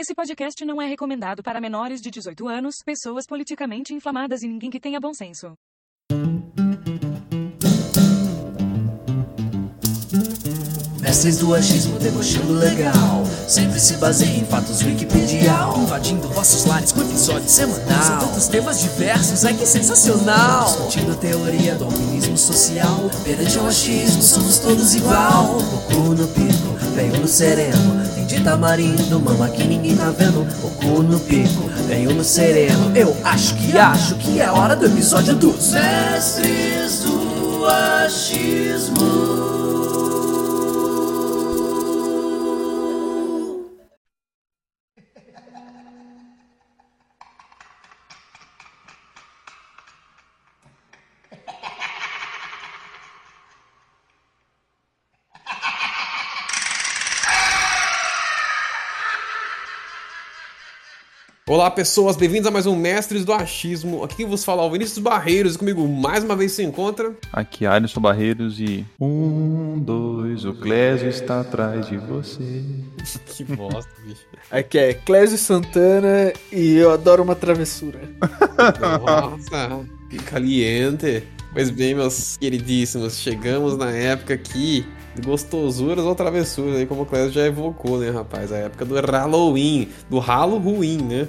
Esse podcast não é recomendado para menores de 18 anos, pessoas politicamente inflamadas e ninguém que tenha bom senso. Mestres do achismo debochando legal, sempre se baseia em fatos Wikipedia, invadindo vossos lares com episódio semanal. São tantos temas diversos, ai que sensacional! Discutindo a teoria do alpinismo social, perante o achismo somos todos igual. Goku no pico, veio no sereno, tem de tamarindo, mama que ninguém tá vendo. Goku no pico, veio no sereno, eu acho que é hora do episódio dos Mestres do Achismo. Olá pessoas, bem-vindos a mais um Mestres do Achismo. Aqui quem vos fala é o Vinícius Barreiros e comigo mais uma vez se encontra... Aqui é Alisson Barreiros e... 1, 2, o Clésio está atrás de você. Que bosta, bicho. Aqui é Clésio Santana e eu adoro uma travessura. Nossa, que caliente. Pois bem, meus queridíssimos, chegamos na época que... gostosuras ou travessuras, aí como o Clésio já evocou, né, rapaz? A época do Halloween, do ralo ruim, né?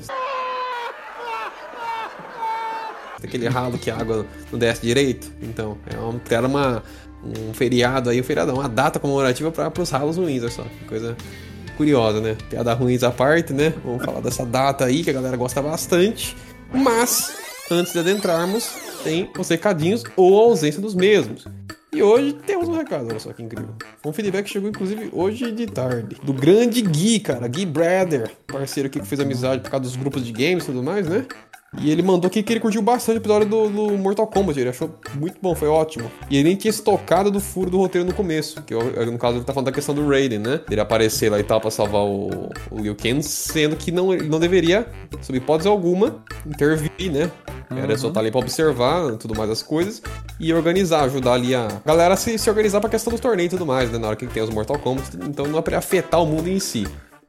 Aquele ralo que a água não desce direito. Então, era um feriado aí, um feriadão, uma data comemorativa para os ralos ruins, olha só. Coisa curiosa, né? Piada ruins à parte, né? Vamos falar dessa data aí que a galera gosta bastante. Mas, antes de adentrarmos, tem os recadinhos ou a ausência dos mesmos. E hoje temos um recado, olha só que incrível. Um feedback que chegou, inclusive, hoje de tarde. Do grande Gui, cara. Gui Brother. Parceiro aqui que fez amizade por causa dos grupos de games e tudo mais, né? E ele mandou aqui que ele curtiu bastante o episódio do Mortal Kombat. Ele achou muito bom, foi ótimo. E ele nem tinha se tocado do furo do roteiro no começo. Que no caso ele tá falando da questão do Raiden, né? Ele aparecer lá e tal pra salvar o Liu Kang. Sendo que ele não deveria, sob hipótese alguma, intervir, né? Era só estar ali pra observar tudo mais as coisas e organizar, ajudar ali a galera a se organizar pra questão dos torneios e tudo mais, né? Na hora que tem os Mortal Kombat, então não é afetar o mundo em si.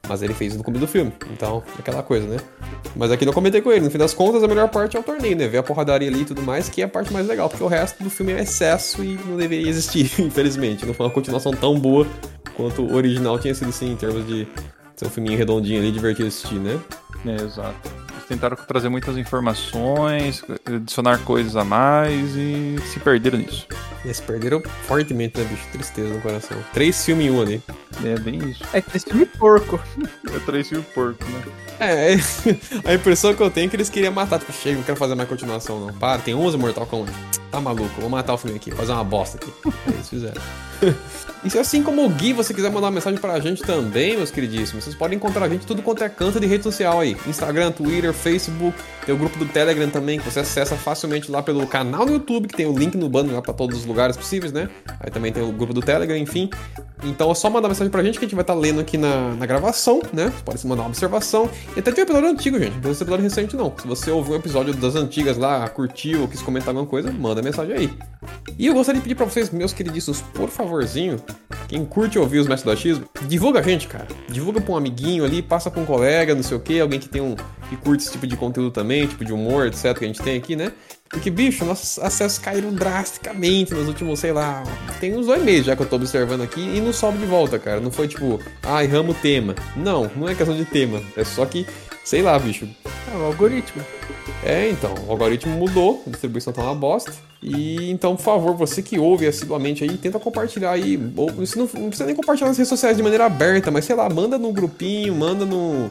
Mas ele fez no começo do filme, então é aquela coisa, né? Mas aqui eu comentei com ele, no fim das contas a melhor parte é o torneio, né? Ver a porradaria ali e tudo mais, que é a parte mais legal, porque o resto do filme é excesso e não deveria existir, infelizmente. Não foi uma continuação tão boa quanto o original tinha sido, sim, em termos de ser um filminho redondinho ali, divertido assistir, né? É, exato. Tentaram trazer muitas informações, adicionar coisas a mais e se perderam nisso. E se perderam fortemente, né, bicho? Tristeza no coração. 3 filmes em um ali. É, bem isso. É 3 filmes porco. É 3 filmes porco, né? É, a impressão que eu tenho é que eles queriam matar. Tipo, chega, não quero fazer mais continuação, não. Para, tem 11 Mortal Kombat. Tá maluco, vou matar o filme aqui, fazer uma bosta aqui. É isso que fizeram. E se assim como o Gui, você quiser mandar uma mensagem pra gente também, meus queridíssimos, vocês podem encontrar a gente tudo quanto é canto de rede social aí. Instagram, Twitter, Facebook, tem o grupo do Telegram também, que você acessa facilmente lá pelo canal do YouTube, que tem o link no banner lá pra todos os lugares possíveis, né? Aí também tem o grupo do Telegram, enfim. Então é só mandar mensagem pra gente, que a gente vai estar lendo aqui na gravação, né? Você pode mandar uma observação. E até tem um episódio antigo, gente. Não tem um episódio recente, não. Se você ouviu um episódio das antigas lá, curtiu, quis comentar alguma coisa, manda mensagem aí. E eu gostaria de pedir pra vocês, meus queridíssimos, por favorzinho, quem curte ouvir os Mestres do Achismo, divulga a gente, cara. Divulga pra um amiguinho ali, passa pra um colega, não sei o quê, alguém que tem que curte esse tipo de conteúdo também, tipo de humor, etc, que a gente tem aqui, né? Porque, bicho, nossos acessos caíram drasticamente nos últimos, sei lá, tem uns 2 meses já que eu tô observando aqui e não sobe de volta, cara. Não foi tipo, ah, erramos o tema. Não é questão de tema. É só que, sei lá, bicho. É o algoritmo. É, então, o algoritmo mudou, a distribuição tá uma bosta. E então, por favor, você que ouve assiduamente aí, tenta compartilhar aí. Ou, se não precisa nem compartilhar nas redes sociais de maneira aberta, mas sei lá, manda num grupinho, manda num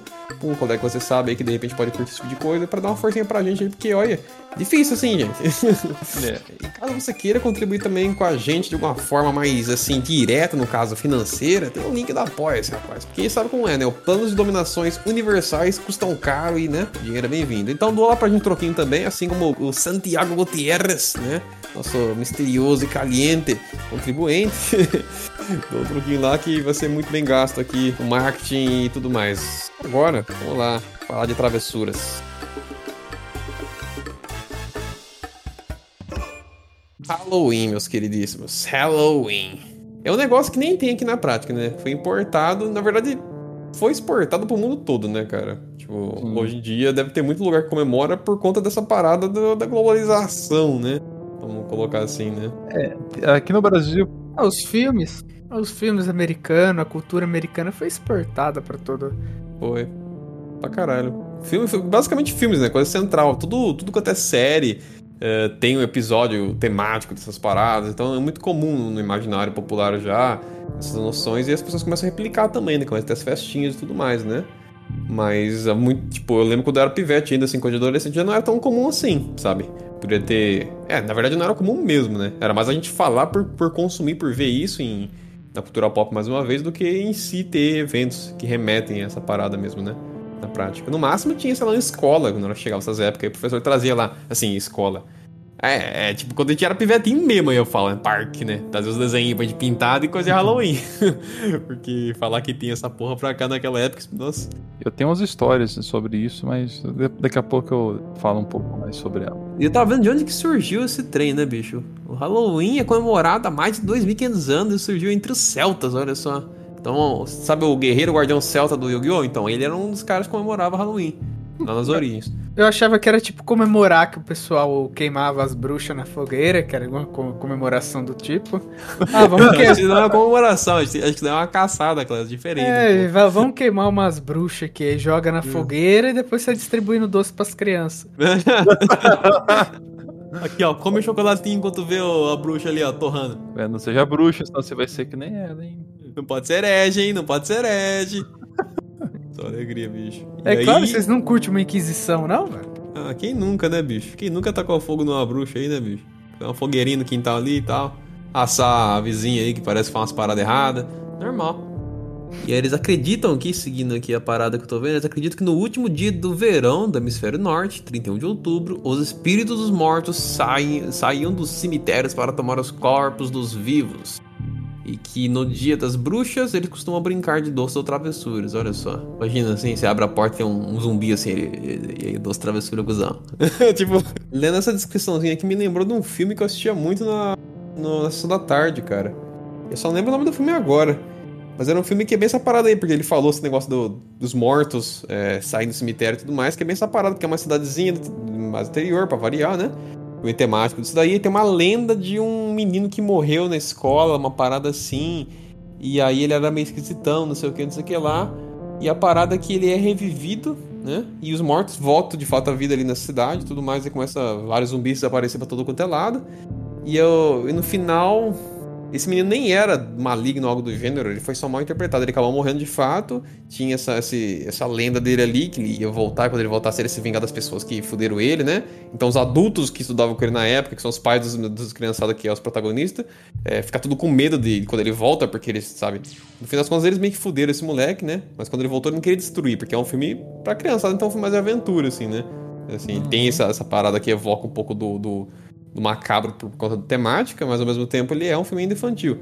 colega que você sabe aí que de repente pode curtir esse tipo de coisa, pra dar uma forcinha pra gente aí, porque olha, difícil assim, gente. E caso você queira contribuir também com a gente de alguma forma mais assim, direta, no caso financeira, tem o link da Apoia-se, rapaz. Porque sabe como é, né? O plano de dominações universais custam caro e, né? Dinheiro é bem-vindo. Então doa lá pra gente um troquinho também, assim como o Santiago Gutierrez, né? Nosso misterioso e caliente contribuinte. Dou um truquinho lá que vai ser muito bem gasto aqui, o marketing e tudo mais. Agora, vamos lá falar de travessuras. Halloween, meus queridíssimos. Halloween. É um negócio que nem tem aqui na prática, né? Foi importado, na verdade... foi exportado pro mundo todo, né, cara? Tipo, hoje em dia deve ter muito lugar que comemora por conta dessa parada da globalização, né? Vamos colocar assim, né? É, aqui no Brasil... Os filmes americanos, a cultura americana foi exportada pra todo... Foi. Pra caralho. Basicamente filmes, né? Coisa central. Tudo quanto é série... tem um episódio temático dessas paradas, então é muito comum no imaginário popular já essas noções, e as pessoas começam a replicar também, né? Começam a ter as festinhas e tudo mais, né? Mas é muito, tipo, eu lembro quando eu era pivete ainda, assim, quando eu era adolescente, já não era tão comum assim, sabe? Poderia ter... na verdade não era comum mesmo, né? Era mais a gente falar por consumir, por ver isso na cultura pop mais uma vez, do que em si ter eventos que remetem a essa parada mesmo, né? Na prática. No máximo tinha, sei lá, na escola, quando ela chegava essas épocas, aí o professor trazia lá, assim, escola. Tipo, quando a gente era pivetinho mesmo, aí eu falo, parque, né? Trazia os desenhos pra gente pintar e coisa de Halloween. Porque falar que tinha essa porra pra cá naquela época, nossa. Eu tenho umas histórias sobre isso, mas daqui a pouco eu falo um pouco mais sobre ela. E eu tava vendo de onde que surgiu esse trem, né, bicho? O Halloween é comemorado há mais de 2.500 anos e surgiu entre os celtas, olha só. Então, sabe o guerreiro guardião celta do Yu-Gi-Oh!? Então, ele era um dos caras que comemorava Halloween, lá nas origens. Eu achava que era tipo comemorar que o pessoal queimava as bruxas na fogueira, que era alguma comemoração do tipo. Vamos queimar. Acho que não é uma comemoração, acho que não é uma caçada, claro, diferente. Vamos queimar umas bruxas que joga na fogueira e depois sai distribuindo doce pras crianças. Aqui, ó, come chocolatinho enquanto vê a bruxa ali, ó, torrando. Não seja bruxa, senão você vai ser que nem ela, hein? Não pode ser herege, hein? Não pode ser herege. Só alegria, bicho. Claro, vocês não curtem uma inquisição, não, velho? Ah, quem nunca, né, bicho? Quem nunca tacou fogo numa bruxa aí, né, bicho? Tem uma fogueirinha no quintal ali e tal. Assar a vizinha aí que parece que faz umas paradas erradas. Normal. E aí eles acreditam que, seguindo aqui a parada que eu tô vendo, eles acreditam que no último dia do verão do hemisfério norte, 31 de outubro, os espíritos dos mortos saíam dos cemitérios para tomar os corpos dos vivos. E que no dia das bruxas eles costumam brincar de doce ou travessuras, olha só. Imagina assim, você abre a porta e tem um zumbi assim, e doce, travessura, cuzão. Tipo, lendo essa descriçãozinha aqui me lembrou de um filme que eu assistia muito na sessão da tarde, cara. Eu só não lembro o nome do filme agora. Mas era um filme que é bem essa parada aí, porque ele falou esse negócio dos mortos saindo do cemitério e tudo mais, que é bem essa parada, porque é uma cidadezinha mais interior, pra variar, né? Bem temático disso daí, tem uma lenda de um menino que morreu na escola, uma parada assim, e aí ele era meio esquisitão, não sei o que lá, e a parada é que ele é revivido, né, e os mortos voltam de fato à vida ali na cidade, tudo mais, e começa vários zumbis a aparecer pra todo quanto é lado, e no final, esse menino nem era maligno ou algo do gênero, ele foi só mal interpretado, ele acabou morrendo de fato, tinha essa lenda dele ali, que ele ia voltar, quando ele voltasse ele se vingar das pessoas que fuderam ele, né? Então os adultos que estudavam com ele na época, que são os pais dos criançados que é os protagonistas, fica tudo com medo de quando ele volta, porque eles, sabe, no fim das contas eles meio que fuderam esse moleque, né? Mas quando ele voltou ele não queria destruir, porque é um filme pra criançada, então é um filme mais de aventura, assim, né? Assim, tem essa parada que evoca um pouco do macabro por conta da temática, mas ao mesmo tempo ele é um filme ainda infantil.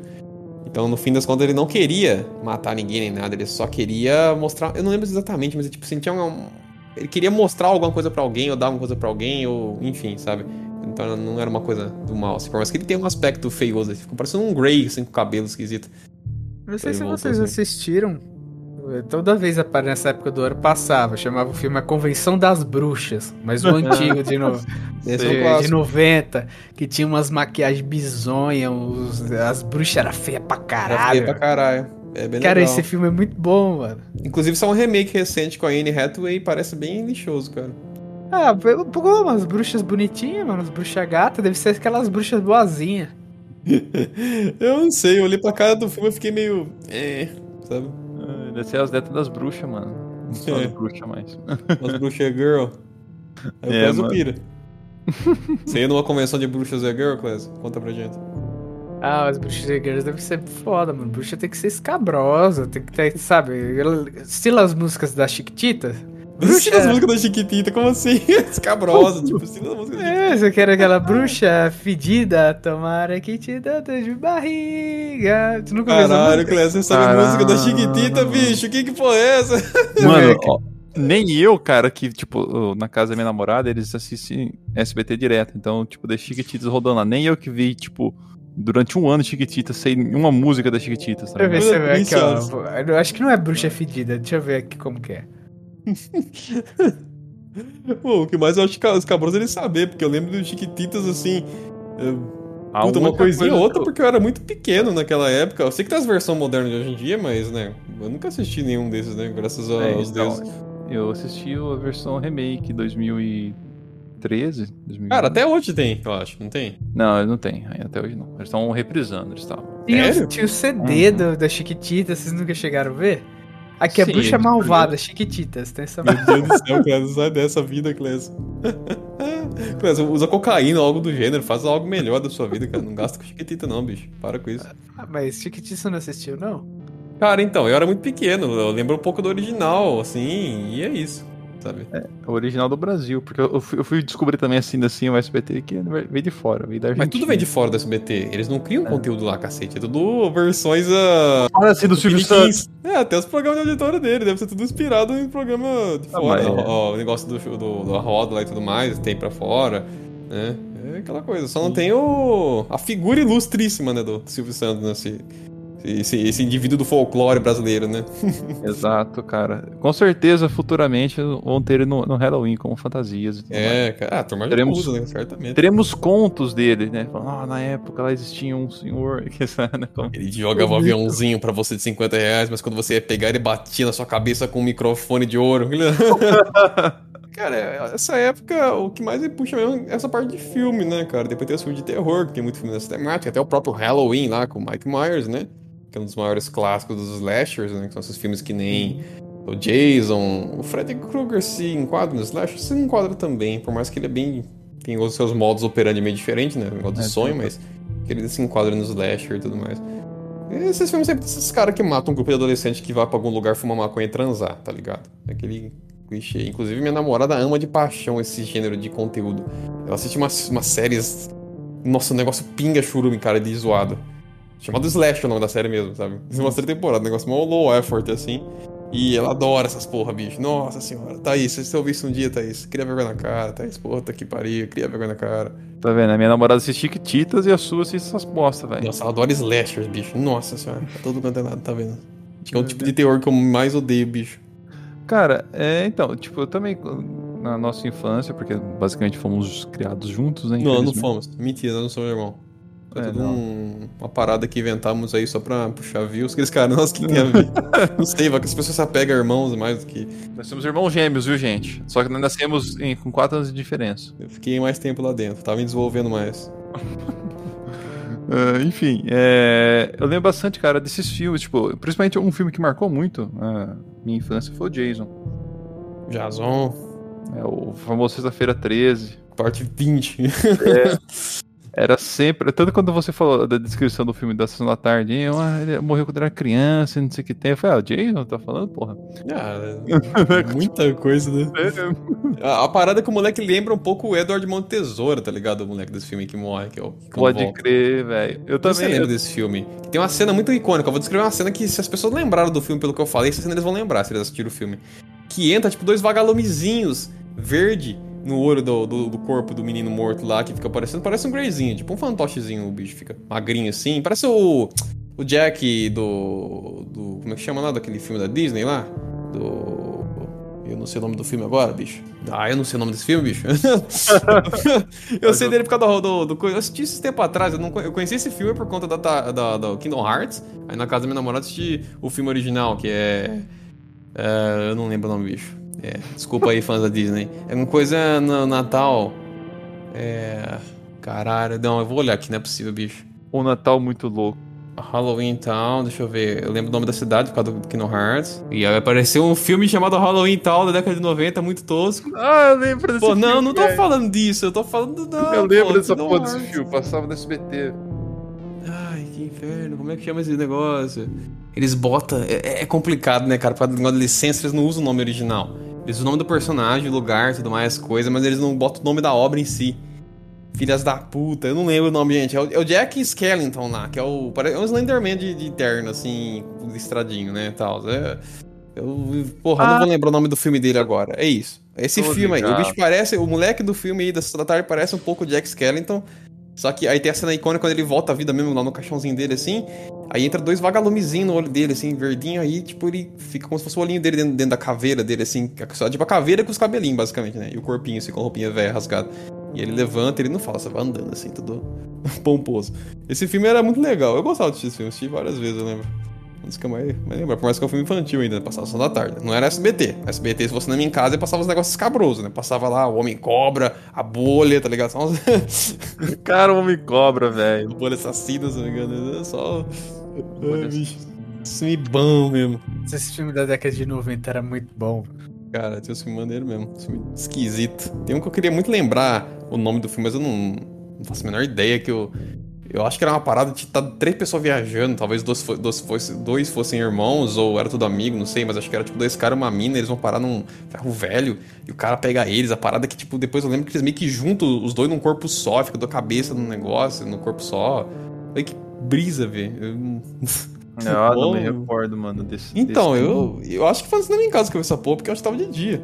Então, no fim das contas, ele não queria matar ninguém nem nada, ele só queria mostrar... Eu não lembro exatamente, mas ele, tipo, sentia ele queria mostrar alguma coisa pra alguém, ou dar alguma coisa pra alguém, ou... Enfim, sabe? Então, não era uma coisa do mal, assim. Mas que ele tem um aspecto feioso, ele ficou parecendo um Grey, assim, com cabelo esquisito. Não sei se vocês assistiram. Toda vez nessa época do ano passava, chamava o filme A Convenção das Bruxas, mas o antigo de 90, que tinha umas maquiagens bizonhas, as bruxas eram feias pra caralho. É bem cara, legal. Esse filme é muito bom, mano. Inclusive, só um remake recente com a Anne Hathaway, parece bem lixoso, cara. Pegou umas bruxas bonitinhas, mano, umas bruxas gatas, deve ser aquelas bruxas boazinhas. Eu não sei, eu olhei pra cara do filme e fiquei meio... sabe? Deve ser as netas das bruxas, mano. Não só as bruxas mais. As bruxas é girl. Aí o Clésio pira. Você ia numa convenção de bruxas é girl, Clésio? Conta pra gente. As bruxas é girls devem ser foda, mano. Bruxa tem que ser escabrosa, tem que ter, sabe? Estilo as músicas da Chiquititas. Bruxa das músicas da Chiquitita, como assim? Escabrosa, tipo, estilo as músicas da Chiquitita. Você quer aquela bruxa fedida, tomara que te dá dor de barriga. Tu nunca ouviu? Caralho, Clésio, você sabe a música da Chiquitita, bicho? Que porra é essa? Mano, ó, nem eu, cara, que, tipo, na casa da minha namorada, eles assistem SBT direto. Então, tipo, The Chiquititas rodando lá. Nem eu que vi, tipo, durante um ano Chiquititas sem nenhuma música da Chiquititas. Tá? Deixa eu ver se eu ver aqui, ó. Eu acho que não é Bruxa Fedida, deixa eu ver aqui como que é. Pô, o que mais eu acho que os cabros eles saber, porque eu lembro do Chiquititas assim. Puta, uma coisinha ou outra, porque eu era muito pequeno naquela época. Eu sei que tem as versões modernas de hoje em dia, mas, né, eu nunca assisti nenhum desses, né, graças aos deuses. Eu assisti a versão remake 2013. 2011. Cara, até hoje tem, eu acho, não tem? Não, não tem, até hoje não. Eles estão reprisando, eles estavam. E o CD da Chiquititas, vocês nunca chegaram a ver? Aqui é sim, Bruxa Malvada, Chiquititas, tem essa. Meu Deus do céu, Clésio, sai dessa vida, Clésio. Clésio, usa cocaína ou algo do gênero, faz algo melhor da sua vida, cara. Não gasta com Chiquitita não, bicho. Para com isso. Ah, mas Chiquititas não assistiu, não? Cara, então, eu era muito pequeno, eu lembro um pouco do original, assim, e é isso, sabe? É, o original do Brasil, porque eu fui descobrir também, assim, o SBT, que veio de fora, veio da Argentina. Mas tudo vem de fora do SBT, eles não criam conteúdo lá, cacete, é tudo versões Olha assim, do Silvio Santos. É, até os programas de auditório dele, deve ser tudo inspirado em programa de fora, o negócio da roda lá e tudo mais, tem pra fora, né, é aquela coisa, só não tem a figura ilustríssima, né, do Silvio Santos, né, esse indivíduo do folclore brasileiro, né? Exato, cara. Com certeza, futuramente, vão ter no Halloween como fantasias. E tudo mais. Cara, a turma já usa, né? Certamente. Teremos contos dele, né? Falando, na época lá existia um senhor... Ele jogava um aviãozinho pra você de R$50, mas quando você ia pegar, ele batia na sua cabeça com um microfone de ouro. Cara, essa época, o que mais me puxa mesmo é essa parte de filme, né, cara? Depois tem os filmes de terror, que tem muito filme nessa temática. Até o próprio Halloween lá, com o Mike Myers, né? Que é um dos maiores clássicos dos slashers, né? Que são esses filmes que nem o Jason. O Freddy Krueger se enquadra no slasher, se enquadra também. Por mais que ele é bem... Tem os seus modos operandi meio diferentes, né? O negócio do sonho, mas que ele se enquadra no slasher e tudo mais. E esses filmes sempre tem esses caras que matam um grupo de adolescente que vai pra algum lugar fumar maconha e transar, tá ligado? Aquele... Inclusive, minha namorada ama de paixão esse gênero de conteúdo. Ela assiste umas séries... Nossa, o negócio pinga churume, cara, de zoado. Chamado Slash o nome da série mesmo, sabe? Isso é uma terceira temporada, um negócio mó low effort, assim. E ela adora essas porra, bicho. Nossa senhora, Thaís, se eu ouvisse um dia, Thaís, cria vergonha na cara, Thaís, puta que pariu, cria vergonha na cara. Tá vendo? A minha namorada assiste Chiquititas e a sua assiste essas postas, velho. Nossa, ela adora slashers, bicho. Nossa senhora, tá todo cantenado, tá vendo? Acho que é um tipo de terror que eu mais odeio, bicho. Cara, então, tipo, eu também, na nossa infância, porque basicamente fomos criados juntos, né? Não fomos. Mentira, nós não somos irmão. É tudo uma parada que inventamos aí só pra puxar views, aqueles caras, nossa, que tem a ver. Não sei, vai que as pessoas se apegam a irmãos mais do que... Nós somos irmãos gêmeos, viu, gente? Só que nós nascemos com 4 anos de diferença. Eu fiquei mais tempo lá dentro, tava me desenvolvendo mais. Enfim, eu lembro bastante, cara, desses filmes, tipo, principalmente um filme que marcou muito a minha infância foi o Jason. Jason. É o famoso Sexta-feira 13. Parte 20. Era sempre, tanto quando você falou da descrição do filme da Sessão da Tarde, ele morreu quando era criança, não sei o que tem. Eu falei, o Jason tá falando, porra. É muita coisa, né? A parada que o moleque lembra um pouco o Edward Montesoura, tá ligado? O moleque desse filme que morre, que é o... Pode crer, velho. Eu também lembro desse filme. Tem uma cena muito icônica, eu vou descrever uma cena que se as pessoas lembraram do filme pelo que eu falei, essa cena eles vão lembrar se eles assistiram o filme. Que entra, tipo, 2 vagalumezinhos verde no olho do corpo do menino morto lá, que fica aparecendo, parece um greyzinho, tipo um fantochezinho, o bicho fica magrinho assim, parece o Jack do como é que chama lá, daquele filme da Disney lá, eu não sei o nome do filme agora, bicho. Eu não sei o nome desse filme, bicho. Eu sei dele por causa do... Eu assisti esse tempo atrás, eu conheci esse filme por conta da Kingdom Hearts, aí na casa da minha namorada assisti o filme original, que eu não lembro o nome, bicho. Desculpa aí, fãs da Disney. É uma coisa no Natal. Caralho, não, eu vou olhar aqui, não é possível, bicho. Um Natal muito louco. Halloween Town, deixa eu ver. Eu lembro o nome da cidade por causa do Kingdom Hearts. E aí apareceu um filme chamado Halloween Town da década de 90, muito tosco. Eu lembro desse filme. Não tô falando disso, eu tô falando da... Eu lembro dessa porra desse filme, passava no SBT. Ai, que inferno, como é que chama esse negócio? Eles botam... É complicado, né, cara? Por causa do negócio de licença, eles não usam o nome original. Eles usam o nome do personagem, lugar, tudo mais, coisa, mas eles não botam o nome da obra em si. Filhas da puta, eu não lembro o nome, gente. É o Jack Skellington lá, que é um Slenderman de terno, assim, listradinho, né, tal. Não vou lembrar o nome do filme dele agora. É isso. Esse filme aí. O bicho parece... O moleque do filme aí, da Sessão da Tarde, parece um pouco o Jack Skellington. Só que aí tem a cena icônica quando ele volta à vida mesmo lá no caixãozinho dele, assim. Aí entra dois vagalumezinhos no olho dele, assim, verdinho. Aí, tipo, ele fica como se fosse o olhinho dele dentro da caveira dele, assim. Só tipo a caveira com os cabelinhos, basicamente, né? E o corpinho, assim, com a roupinha velha, rasgada. E ele levanta, ele não fala, só vai andando, assim, todo pomposo. Esse filme era muito legal. Eu gostava desse filme, assisti várias vezes, eu lembro. Não sei o que mais lembro. Por mais que é um filme infantil ainda, né? Passava só da tarde. Não era SBT. SBT, se você não ia em casa, passava os negócios escabrosos, né? Passava lá o Homem Cobra, a Bolha, tá ligado? Cara, o Homem Cobra, velho. Bolha assassina, se não me engano. Só... Ai, bicho. Sim, bom mesmo. Esse filme da década de 90 era muito bom. Cara, tinha um filme maneiro mesmo. Um filme esquisito. Tem um que eu queria muito lembrar o nome do filme, mas eu não faço a menor ideia que eu... Eu acho que era uma parada de estar três pessoas viajando, talvez dois fossem irmãos, ou era tudo amigo, não sei, mas acho que era tipo dois caras e uma mina, eles vão parar num ferro velho, e o cara pega eles, a parada que tipo, depois eu lembro que eles meio que juntam os dois num corpo só, fica da cabeça num negócio, num corpo só, aí que brisa, velho. Não, não me recordo, mano, desse... Então, eu acho que foi no cinema em casa que eu vi essa porra, porque eu acho que tava de dia.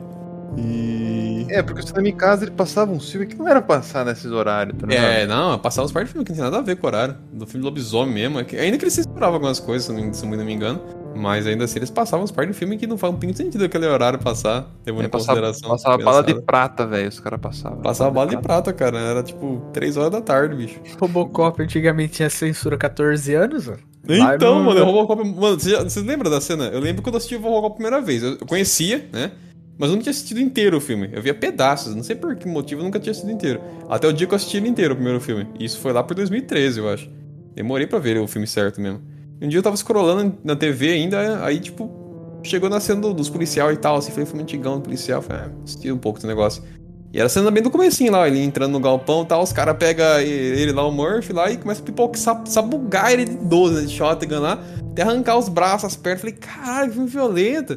E... É, porque o cinema em casa ele passava um filme que não era passar nesses horários, tá ligado? É, não, passava uns par de filmes que não tinha nada a ver com o horário. Do filme do lobisomem mesmo. Ainda que eles se esperavam algumas coisas, se não me engano. Mas ainda assim, eles passavam uns par de filme que não faz um pingo de sentido aquele horário passar, levando em consideração. Passava bala de prata, velho, os caras passavam. Passava bala de prata, cara. Era tipo 3 horas da tarde, bicho. Robocop antigamente tinha censura 14 anos, ó. Então, mano, o Robocop. Mano, você lembra da cena? Eu lembro quando eu assisti o Robocop a primeira vez. Eu conhecia, né? Mas eu não tinha assistido inteiro o filme. Eu via pedaços. Não sei por que motivo eu nunca tinha assistido inteiro. Até o dia que eu assisti ele inteiro, o primeiro filme. E isso foi lá por 2013, eu acho. Demorei pra ver o filme certo mesmo. Um dia eu tava scrollando na TV ainda. Aí, tipo, chegou na cena dos policiais e tal. Assim, falei, foi um antigão do policial. Falei, assisti um pouco do negócio. E era a cena bem do comecinho lá. Ele entrando no galpão e tal. Os caras pegam ele lá, o Murphy, lá. E começa a pipocar, sabugar ele de 12, né? De shotgun lá. Até arrancar os braços, as pernas. Falei, caralho, filme violento.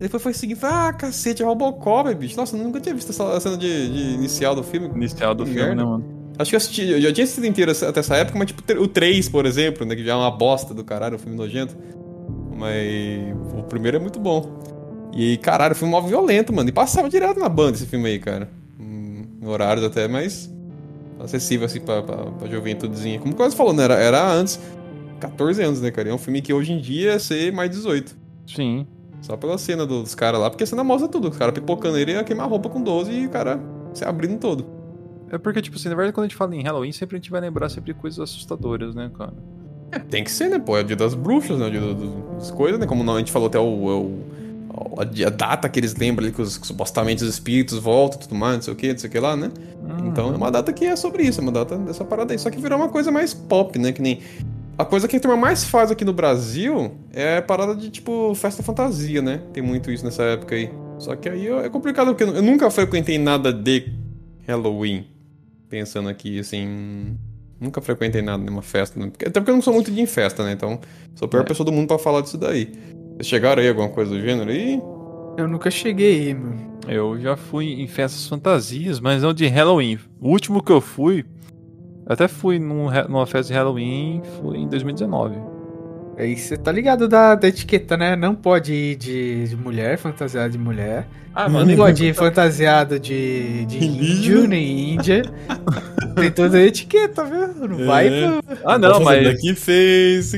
Depois foi seguir, ah, cacete, é Robocop, bicho. Nossa, eu nunca tinha visto essa cena de inicial do filme. Inicial do filme, né, mano? Acho que eu assisti, eu já tinha assistido inteiro até essa época, mas tipo o 3, por exemplo, né, que já é uma bosta do caralho, um filme nojento. Mas o primeiro é muito bom. E caralho, o filme mó violento, mano. E passava direto na banda esse filme aí, cara. Horários até mais acessível, assim, pra juventudezinha. Como quase falando, era antes 14 anos, né, cara? É um filme que hoje em dia ia ser mais 18. Sim. Só pela cena dos caras lá, porque a cena mostra tudo. Os caras pipocando ele ia queimar a roupa com 12 e o cara se abrindo todo. É porque, tipo assim, na verdade, quando a gente fala em Halloween, sempre a gente vai lembrar sempre coisas assustadoras, né, cara? É, tem que ser, né, pô? É o dia das bruxas, né? O dia das coisas, né? Como a gente falou até a data que eles lembram ali, que supostamente os espíritos voltam e tudo mais, não sei o que lá, né? Então é uma data que é sobre isso, é uma data dessa parada aí. Só que virou uma coisa mais pop, né? Que nem... A coisa que a turma mais faz aqui no Brasil é parada de, tipo, festa fantasia, né? Tem muito isso nessa época aí. Só que aí é complicado, porque eu nunca frequentei nada de Halloween. Pensando aqui, assim... Nunca frequentei nada, nenhuma festa. Né? Até porque eu não sou muito de ir em festa, né? Então, sou a pior pessoa do mundo pra falar disso daí. Vocês chegaram aí alguma coisa do gênero aí? Eu nunca cheguei aí, mano. Eu já fui em festas fantasias, mas não de Halloween. O último que eu fui... Até fui numa festa de Halloween, foi em 2019. Aí você tá ligado da etiqueta, né? Não pode ir de mulher, fantasiada de mulher. Ah, não pode ir fantasiado de índio, nem índia. Tem toda a etiqueta, viu? Não vai... Ah, não, mas... Daqui fez...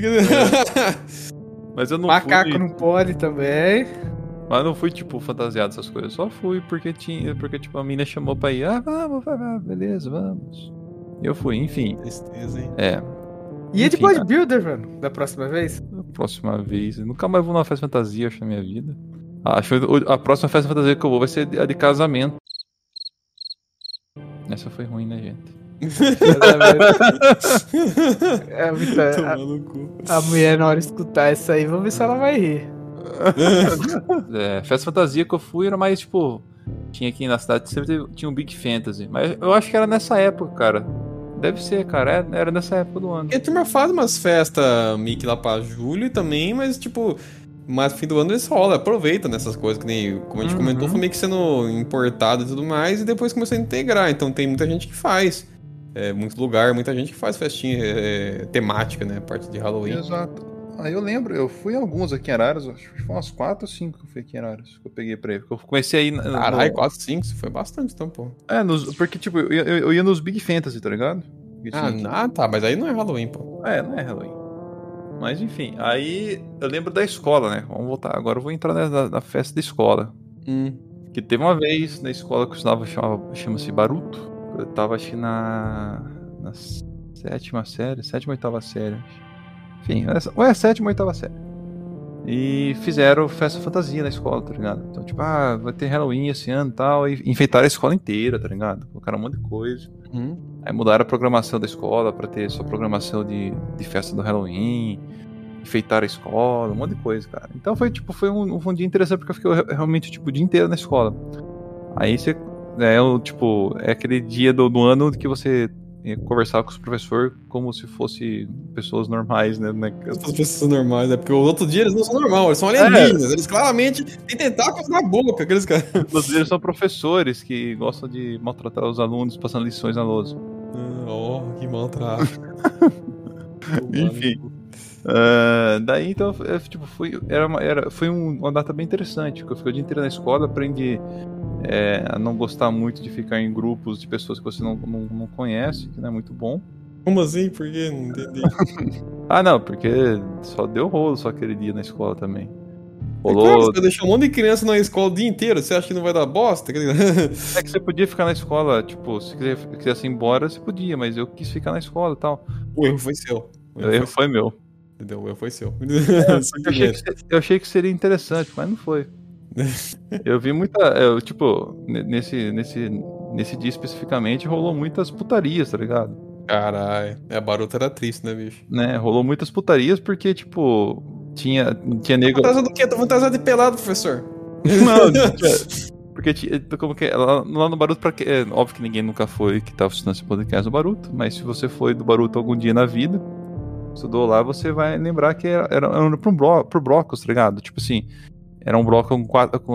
Mas eu não macaco fui... não pode também... Mas não fui, tipo, fantasiado essas coisas. Só fui porque tinha... Porque, tipo, a mina chamou pra ir. Ah, vamos, beleza, vamos... Eu fui, enfim. Tristeza, hein? É. E é de bodybuilder, mano? Da próxima vez? Da próxima vez. Eu nunca mais vou numa festa fantasia, acho, na minha vida. Acho que a próxima festa fantasia que eu vou vai ser a de casamento. Essa foi ruim, né, gente? É muita... A mulher, na hora de escutar essa aí, vamos ver se ela vai rir. É, festa fantasia que eu fui era mais, tipo... Tinha aqui na cidade, sempre tinha um Big Fantasy. Mas eu acho que era nessa época, cara. Deve ser, cara, era nessa época do ano. E a turma faz umas festas Mickey lá pra julho também, mas tipo, mais fim do ano eles rolam, aproveita nessas coisas, que nem, como a gente comentou, foi meio que sendo importado e tudo mais, e depois começou a integrar, então tem muita gente que faz. É, muito lugar, muita gente que faz festinha temática, né, parte de Halloween. Exato. Aí eu lembro, eu fui alguns aqui em Araras, acho que foi umas 4 ou 5 que eu fui aqui em Araras, que eu peguei pra ele. Eu comecei aí... Caralho, 4, 5, isso foi bastante, então, pô. É, porque, tipo, eu ia nos Big Fantasy, tá ligado? Tá, mas aí não é Halloween, pô. É, não é Halloween. Mas enfim, aí eu lembro da escola, né? Vamos voltar, agora eu vou entrar na festa da escola. Que teve uma vez na escola que eu estudava, chama-se Baruto. Eu tava, acho que na sétima ou oitava série. Enfim, ou é a sétima ou oitava série. E fizeram festa fantasia na escola, tá ligado? Então, tipo, vai ter Halloween esse ano e tal. E enfeitaram a escola inteira, tá ligado? Colocaram um monte de coisa. Aí mudaram a programação da escola pra ter sua programação de festa do Halloween. Enfeitaram a escola, um monte de coisa, cara. Então foi um dia interessante, porque eu fiquei realmente, tipo, o dia inteiro na escola. Aí você, é aquele dia do ano que você conversava com os professores como se fossem pessoas normais, né? As pessoas normais, porque os outros dias eles não são normais, eles são alienígenas. Eles claramente têm tentáculos na boca, aqueles caras. Os outros são professores que gostam de maltratar os alunos passando lições na lousa. Que maltrato. Enfim. Daí então foi uma data bem interessante, porque eu fiquei o dia inteiro na escola, aprendi a não gostar muito de ficar em grupos de pessoas que você não conhece, que não é muito bom. Como assim? Por que? Não entendi. Não, porque só deu rolo só aquele dia na escola também. Rolou... Claro, você deixou um monte de criança na escola o dia inteiro, você acha que não vai dar bosta? É que você podia ficar na escola, tipo, se quisesse ir embora, você podia, mas eu quis ficar na escola e tal. O erro foi seu. O erro foi meu. Entendeu? O erro foi seu. Eu achei que seria interessante, mas não foi. Eu vi muita. Nesse dia especificamente rolou muitas putarias, tá ligado? Caralho. A Baruta era triste, né, bicho? Né? Rolou muitas putarias porque, tipo, tinha nego. Fantasia do quê? Tô fantasiado de pelado, professor. Não, porque como que lá no Baruto, óbvio que ninguém nunca foi que tava assistindo esse podcast no Baruto, mas se você foi do Baruto algum dia na vida, estudou lá, você vai lembrar que era pro blocos, tá ligado? Tipo assim, era um bloco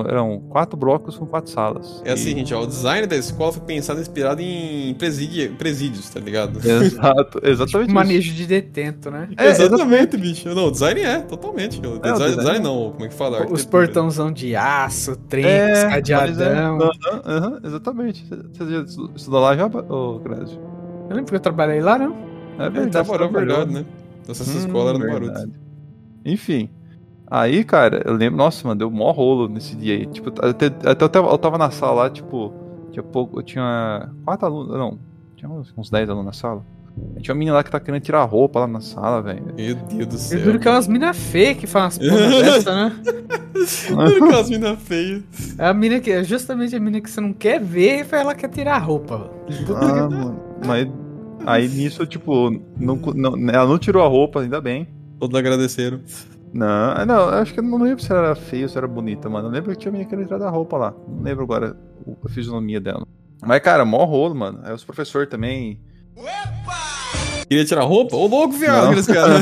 eram quatro blocos com quatro salas. É assim, gente, o design da escola foi pensado inspirado em presídios, tá ligado? Exato, exatamente. Tipo, manejo de detento, né? É, exatamente, bicho. Não, o design totalmente. O design não, como é que fala? Os portãozão de aço, trem, escadeadão. Exatamente. Você já estudou lá já, Clésio? Eu lembro que eu trabalhei lá, não? É verdade. Trabalhou, verdade, né? Nossa, essa escola era no Baruto. Enfim. Aí, cara, eu lembro, nossa, mano, deu mó rolo nesse dia aí. Tipo, até eu tava na sala lá, tipo, eu tinha 4 alunos, não, tinha uns 10 alunos na sala. Aí tinha uma menina lá que tá querendo tirar a roupa lá na sala, velho. Meu Deus do céu. Eu juro que é umas minas feias que fazem umas porra dessa, né? Eu juro que é umas minas feias. É a mina que, é justamente a mina que você não quer ver, e ela quer tirar a roupa. Mano, mas aí nisso, tipo, ela não tirou a roupa, ainda bem. Todos agradeceram. Não, acho que eu não lembro se ela era feia ou se era bonita, mano. Eu lembro que tinha a menina que entrar da roupa lá. Não lembro agora a fisionomia dela. Mas, cara, mó rolo, mano. Aí os professores também... Opa! Queria tirar a roupa? Ô, louco, viado, aqueles caras.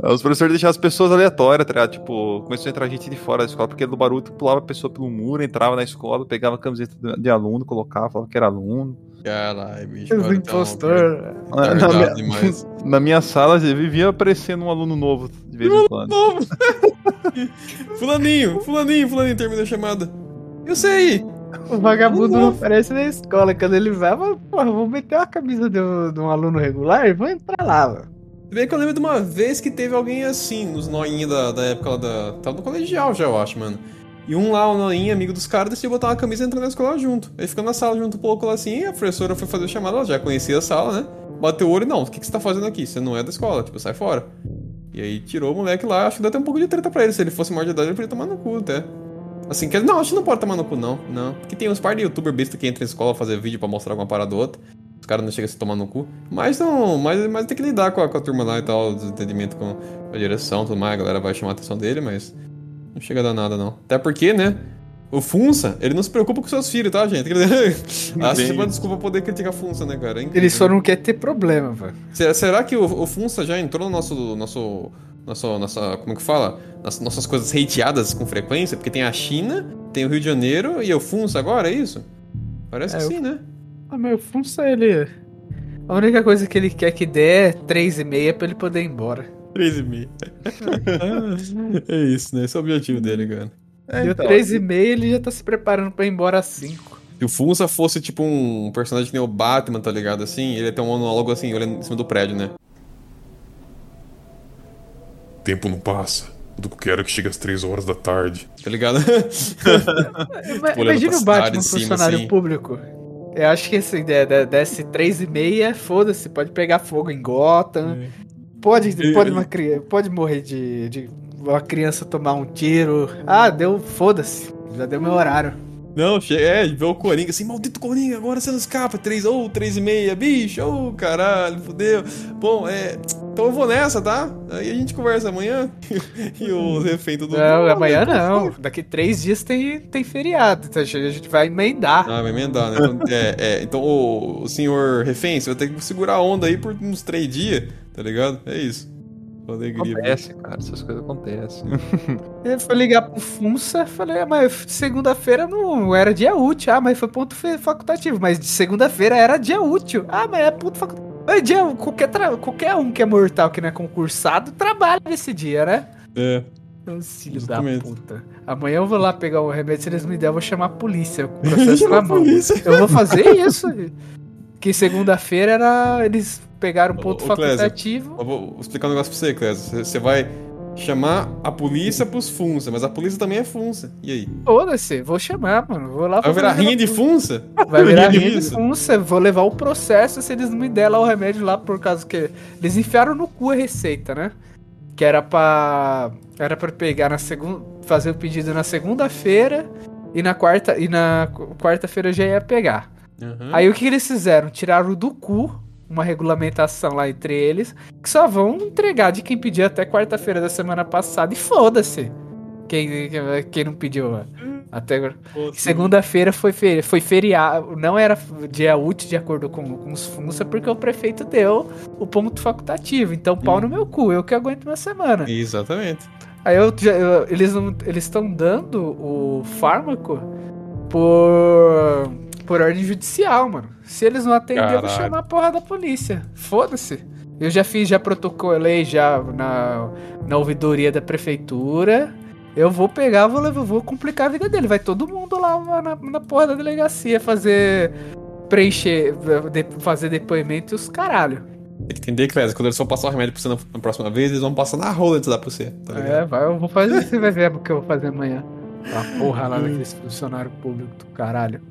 Os professores deixaram as pessoas aleatórias, tá ligado? Tipo, começou a entrar gente de fora da escola, porque do Baruto pulava a pessoa pelo muro, entrava na escola, pegava a camiseta de aluno, colocava, falava que era aluno. Caralho, bicho. Impostor. Na minha sala vivia aparecendo um aluno novo de vez em quando. Fulaninho, termina a chamada. Eu sei. O vagabundo não aparece na escola. Quando ele vai, porra, vou meter uma camisa de um aluno regular e vou entrar lá, mano. Se bem que eu lembro de uma vez que teve alguém assim, nos noinhos da época lá da... Tava no colegial já, eu acho, mano. E um lá, o noinho, amigo dos caras, decidiu botar uma camisa e entrar na escola junto. Aí ficou na sala junto um pouco lá assim, a professora foi fazer o chamado, ela já conhecia a sala, né? Bateu o olho, não, o que você tá fazendo aqui? Você não é da escola, tipo, sai fora. E aí tirou o moleque lá, acho que deu até um pouco de treta pra ele. Se ele fosse maior de idade, ele podia tomar no cu até. Assim, que não, acho que não pode tomar no cu, não. Porque tem uns par de youtuber besta que entra na escola fazer vídeo pra mostrar alguma parada ou outra. Os caras não chegam a se tomar no cu. Mas tem que lidar com a turma lá e tal, o entendimento com a direção e tudo mais. A galera vai chamar a atenção dele, mas não chega a dar nada, não. Até porque, né? O Funça, ele não se preocupa com seus filhos, tá, gente? Acho que é uma desculpa pra poder criticar a Funça, né, cara? É, ele só não quer ter problema, velho. Será que o Funça já entrou no nosso como é que fala? Nossas coisas hateadas com frequência? Porque tem a China, tem o Rio de Janeiro e o Funça agora, é isso? Parece que sim, né? Ah, mas o Funça, ele... A única coisa que ele quer que dê é 3,5 pra ele poder ir embora. 3,5. É isso, né? Esse é o objetivo dele, cara. Deu 3,5, ele já tá se preparando pra ir embora às 5. Se o Funza fosse, tipo, um personagem que nem o Batman, tá ligado? Assim, ele ia ter um monólogo assim, olhando em cima do prédio, né? O tempo não passa. Tudo que eu quero é que chegue às 3 horas da tarde. Tá ligado? Imagina o Batman, funcionário assim. Público. Eu acho que essa ideia desse 3:30, foda-se, pode pegar fogo em Gotham. Pode morrer de uma criança tomar um tiro. Ah, deu, foda-se. Já deu meu horário. Não, vê o Coringa assim, maldito Coringa, agora você não escapa. 3:30, bicho, caralho, fodeu. Bom, então eu vou nessa, tá? Aí a gente conversa amanhã. E o refém do... Não, amanhã não. Daqui 3 dias tem feriado. Então a gente vai emendar. Ah, vai emendar, né? Então o senhor refém, você vai ter que segurar a onda aí por uns 3 dias, tá ligado? É isso. Alegria, acontece, bicho. Cara, essas coisas acontecem. Eu fui ligar pro Funça, falei, mas segunda-feira não era dia útil. Ah, mas foi ponto facultativo. Mas de segunda-feira era dia útil. Ah, mas é ponto facultativo. Qualquer um que é mortal, que não é concursado, trabalha nesse dia, né? É. Filho da puta. Amanhã eu vou lá pegar o remédio, se eles me derem, eu vou chamar a polícia. O processo na mão. Eu vou fazer isso. Que segunda-feira era... Eles pegaram um ponto facultativo. Clésio, eu vou explicar um negócio pra você, Clésio. Você vai chamar a polícia pros Funça, mas a polícia também é Funça. E aí? Foda-se, vou chamar, mano. Vou lá. Vai virar rinha de Funça? Vai virar rinha de Funça. Vou levar o processo se eles não me derem lá o remédio lá, por causa que... Eles enfiaram no cu a receita, né? Que era pra... pegar na segunda... Fazer o pedido na segunda-feira e na quarta-feira já ia pegar. Uhum. Aí o que eles fizeram? Tiraram do cu uma regulamentação lá entre eles, que só vão entregar de quem pediu até quarta-feira da semana passada, e foda-se quem não pediu até agora. Segunda-feira foi feriado, não era dia útil de acordo com os Funça, porque o prefeito deu o ponto facultativo, então pau no meu cu, eu que aguento uma semana. Exatamente. Aí eles estão dando o fármaco por ordem judicial, mano. Se eles não atenderem, eu vou chamar a porra da polícia. Foda-se. Eu já protocolei já na ouvidoria da prefeitura. Eu vou pegar, vou complicar a vida dele. Vai todo mundo lá na porra da delegacia fazer depoimento e os caralho. Tem que entender, Clésio, quando eles vão passar o remédio pra você na próxima vez, eles vão passar na rola antes de dar pra você. Tá ligado? Eu vou fazer, você vai ver o que eu vou fazer amanhã. A porra lá daqueles funcionário público do caralho.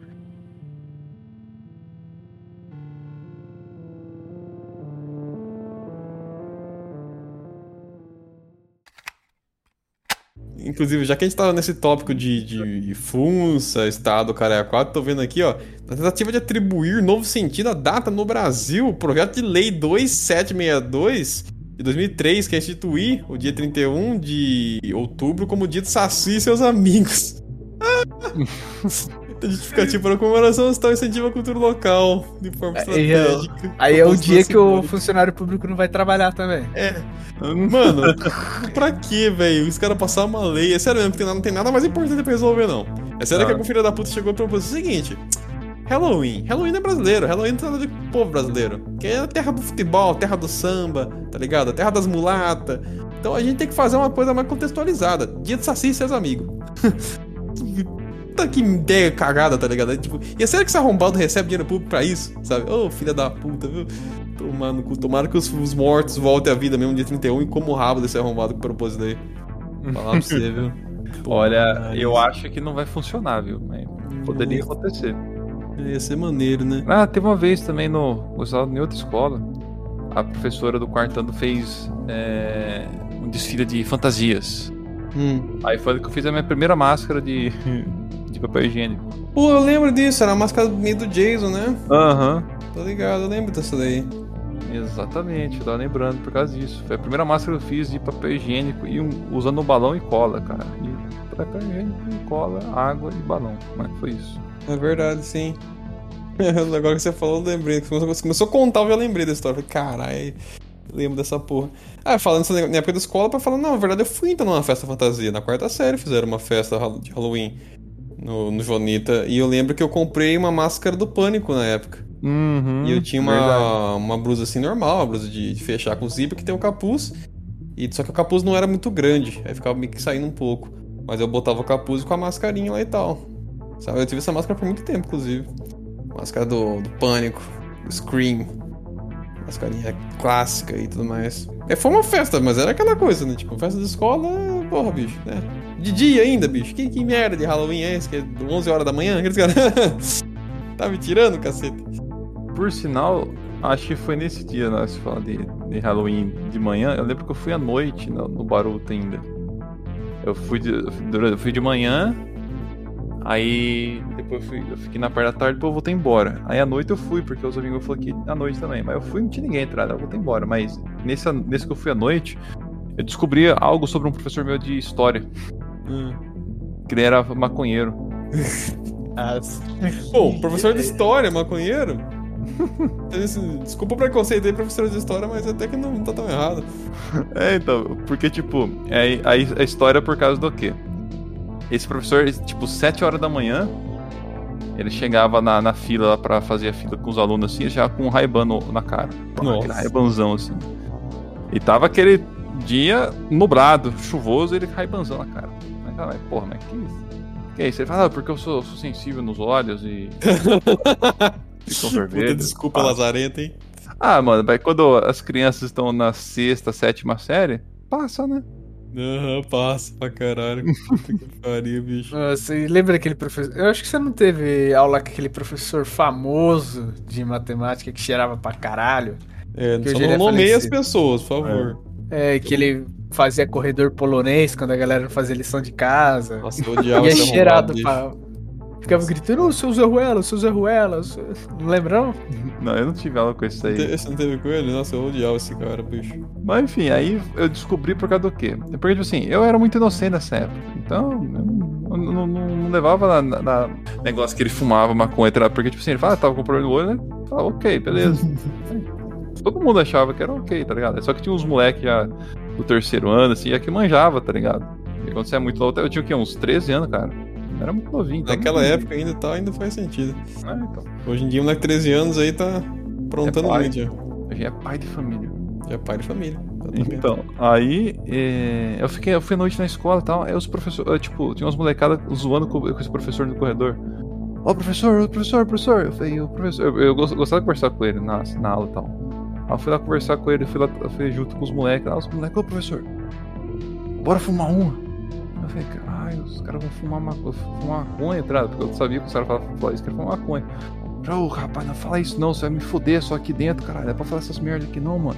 Inclusive, já que a gente tava nesse tópico de Funça, Estado, Careia 4, tô vendo aqui, ó, na tentativa de atribuir novo sentido à data no Brasil, o projeto de lei 2762 de 2003, que é instituir o dia 31 de outubro como dia de Saci e seus amigos. A justificativa para a comemoração está incentiva a cultura local de forma estratégica. Aí é o dia que o funcionário público não vai trabalhar também. É. Mano, pra quê, velho? Os caras passaram uma lei. É sério mesmo que não tem nada mais importante pra resolver, não. É sério que a filha da puta chegou e propôs o seguinte: Halloween é brasileiro. Halloween é do povo brasileiro. Que é a terra do futebol, a terra do samba, tá ligado? A terra das mulatas. Então a gente tem que fazer uma coisa mais contextualizada. Dia de Saci e seus amigos. Que ideia cagada, tá ligado? Tipo, e é sério que esse arrombado recebe dinheiro público pra isso, sabe? Ô, filha da puta, viu? Tomara que os mortos voltem à vida mesmo dia 31 e como o rabo desse arrombado que propôs daí. Falar pra você, viu? Pô, olha, eu acho que não vai funcionar, viu? Poderia acontecer. Ia ser maneiro, né? Ah, teve uma vez também em outra escola, a professora do quarto ano fez um desfile de fantasias. Aí foi que eu fiz a minha primeira máscara de papel higiênico. Pô, eu lembro disso, era a máscara meio do Jason, né? Aham. Tô ligado, eu lembro dessa daí. Exatamente, eu tava lembrando por causa disso. Foi a primeira máscara que eu fiz de papel higiênico e usando um balão e cola, cara. E papel higiênico, cola, água e balão. Mas foi isso. É verdade, sim. Agora que você falou, eu lembrei. Você começou a contar, eu já lembrei da história. Caralho. Lembro dessa porra. Falando isso na época da escola, pra falar, não, na verdade eu fui então numa festa fantasia. Na quarta série fizeram uma festa de Halloween no Jonita. E eu lembro que eu comprei uma máscara do Pânico na época. E eu tinha uma blusa assim normal, uma blusa de fechar com zíper, que tem um capuz. Só que o capuz não era muito grande, aí ficava meio que saindo um pouco. Mas eu botava o capuz com a mascarinha lá e tal. Sabe? Eu tive essa máscara por muito tempo, inclusive. Máscara do Pânico, do Scream, mascarinha clássica e tudo mais. É, foi uma festa, mas era aquela coisa, né? Tipo, festa de escola, porra, bicho, né? De dia ainda, bicho. Que merda de Halloween é esse? Que é 11 horas da manhã? Aqueles caras... tá me tirando, cacete. Por sinal, acho que foi nesse dia, né? Se falar de Halloween de manhã, eu lembro que eu fui à noite no Baruto ainda. Eu fui de manhã, aí depois eu fiquei na parte da tarde, depois eu voltei embora. Aí à noite eu fui, porque os amigos falaram que à noite também. Mas eu fui, não tinha ninguém entrado, eu voltei embora. Mas nesse que eu fui à noite, eu descobri algo sobre um professor meu de história. Que ele era maconheiro. Pô, professor de história, maconheiro? Desculpa o preconceito aí, professores de história, mas até que não tá tão errado. É, então, porque, tipo, a história é por causa do quê? Esse professor, tipo, 7 horas da manhã, ele chegava na fila lá pra fazer a fila com os alunos, assim, já com um Ray-Ban na cara. Nossa. Aquele Ray-Banzão, assim. E tava aquele dia nublado, chuvoso, ele com Ray-Banzão na cara. Mas, caralho, porra, mas que isso? E aí, você fala, porque eu sou sensível nos olhos e... ficam vermelhos. Puta, desculpa, lazarenta, hein? Ah, mano, mas quando as crianças estão na sexta, sétima série, passa, né? Aham, passa pra caralho. Puta que pariu, bicho. Você lembra aquele professor... Eu acho que você não teve aula com aquele professor famoso de matemática que cheirava pra caralho? É, que só não nomeia as pessoas, por favor. É que ele... fazia corredor polonês quando a galera não fazia lição de casa. Nossa, eu odiava. E é cheirado pra... Ficava gritando, seu Zé Ruela, seu Zé Ruela. Não lembram? Não, eu não tive aula com esse aí. Você não teve com ele? Nossa, eu odiava esse cara, bicho. Mas enfim, aí eu descobri por causa do quê? Porque, tipo assim, eu era muito inocente nessa época. Então, eu não levava na negócio que ele fumava maconha. Porque, tipo assim, ele fala, tava com problema no olho, né? Eu falava, ok, beleza. Todo mundo achava que era ok, tá ligado? Só que tinha uns moleques já... do terceiro ano, assim, já que manjava, tá ligado? E quando você é muito novo, eu tinha o quê? Uns 13 anos, cara. Eu era muito novinho. Naquela época ainda tá, ainda faz sentido. É, então. Hoje em dia, o moleque de 13 anos aí tá aprontando muito. Já é pai de família. Já é pai de família. Então, aí eu fui à noite na escola e tal, aí os professores, tipo, tinha umas molecadas zoando com esse professor no corredor. Ó, professor. Eu falei, o professor. Eu gostava de conversar com ele na aula e tal. Aí eu fui lá conversar com ele, eu fui junto com os moleques. Os moleques, ô professor, bora fumar uma. Eu falei, caralho, os caras vão fumar maconha, porque eu sabia que os caras falavam isso, que era fumar maconha. Ô, rapaz, não fala isso não, você vai me foder só aqui dentro, caralho, é pra falar essas merdas aqui não, mano.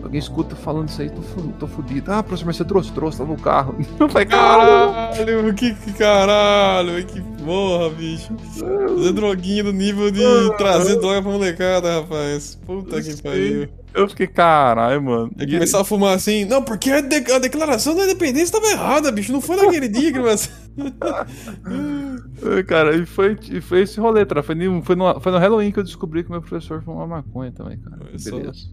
Alguém escuta falando isso aí, tô fudido. Ah, professor, mas você trouxe, tá no carro. Eu falei, caralho, que caralho, que porra, bicho. Fazer droguinha do nível de trazer droga pra molecada, rapaz. Puta que pariu. Eu fiquei, caralho, mano. Aí começou a fumar assim, não, porque a declaração da independência tava errada, bicho, não foi naquele dia que mas... Cara, e foi esse rolê, cara. Foi no Halloween que eu descobri que meu professor fumava maconha também, cara. Beleza.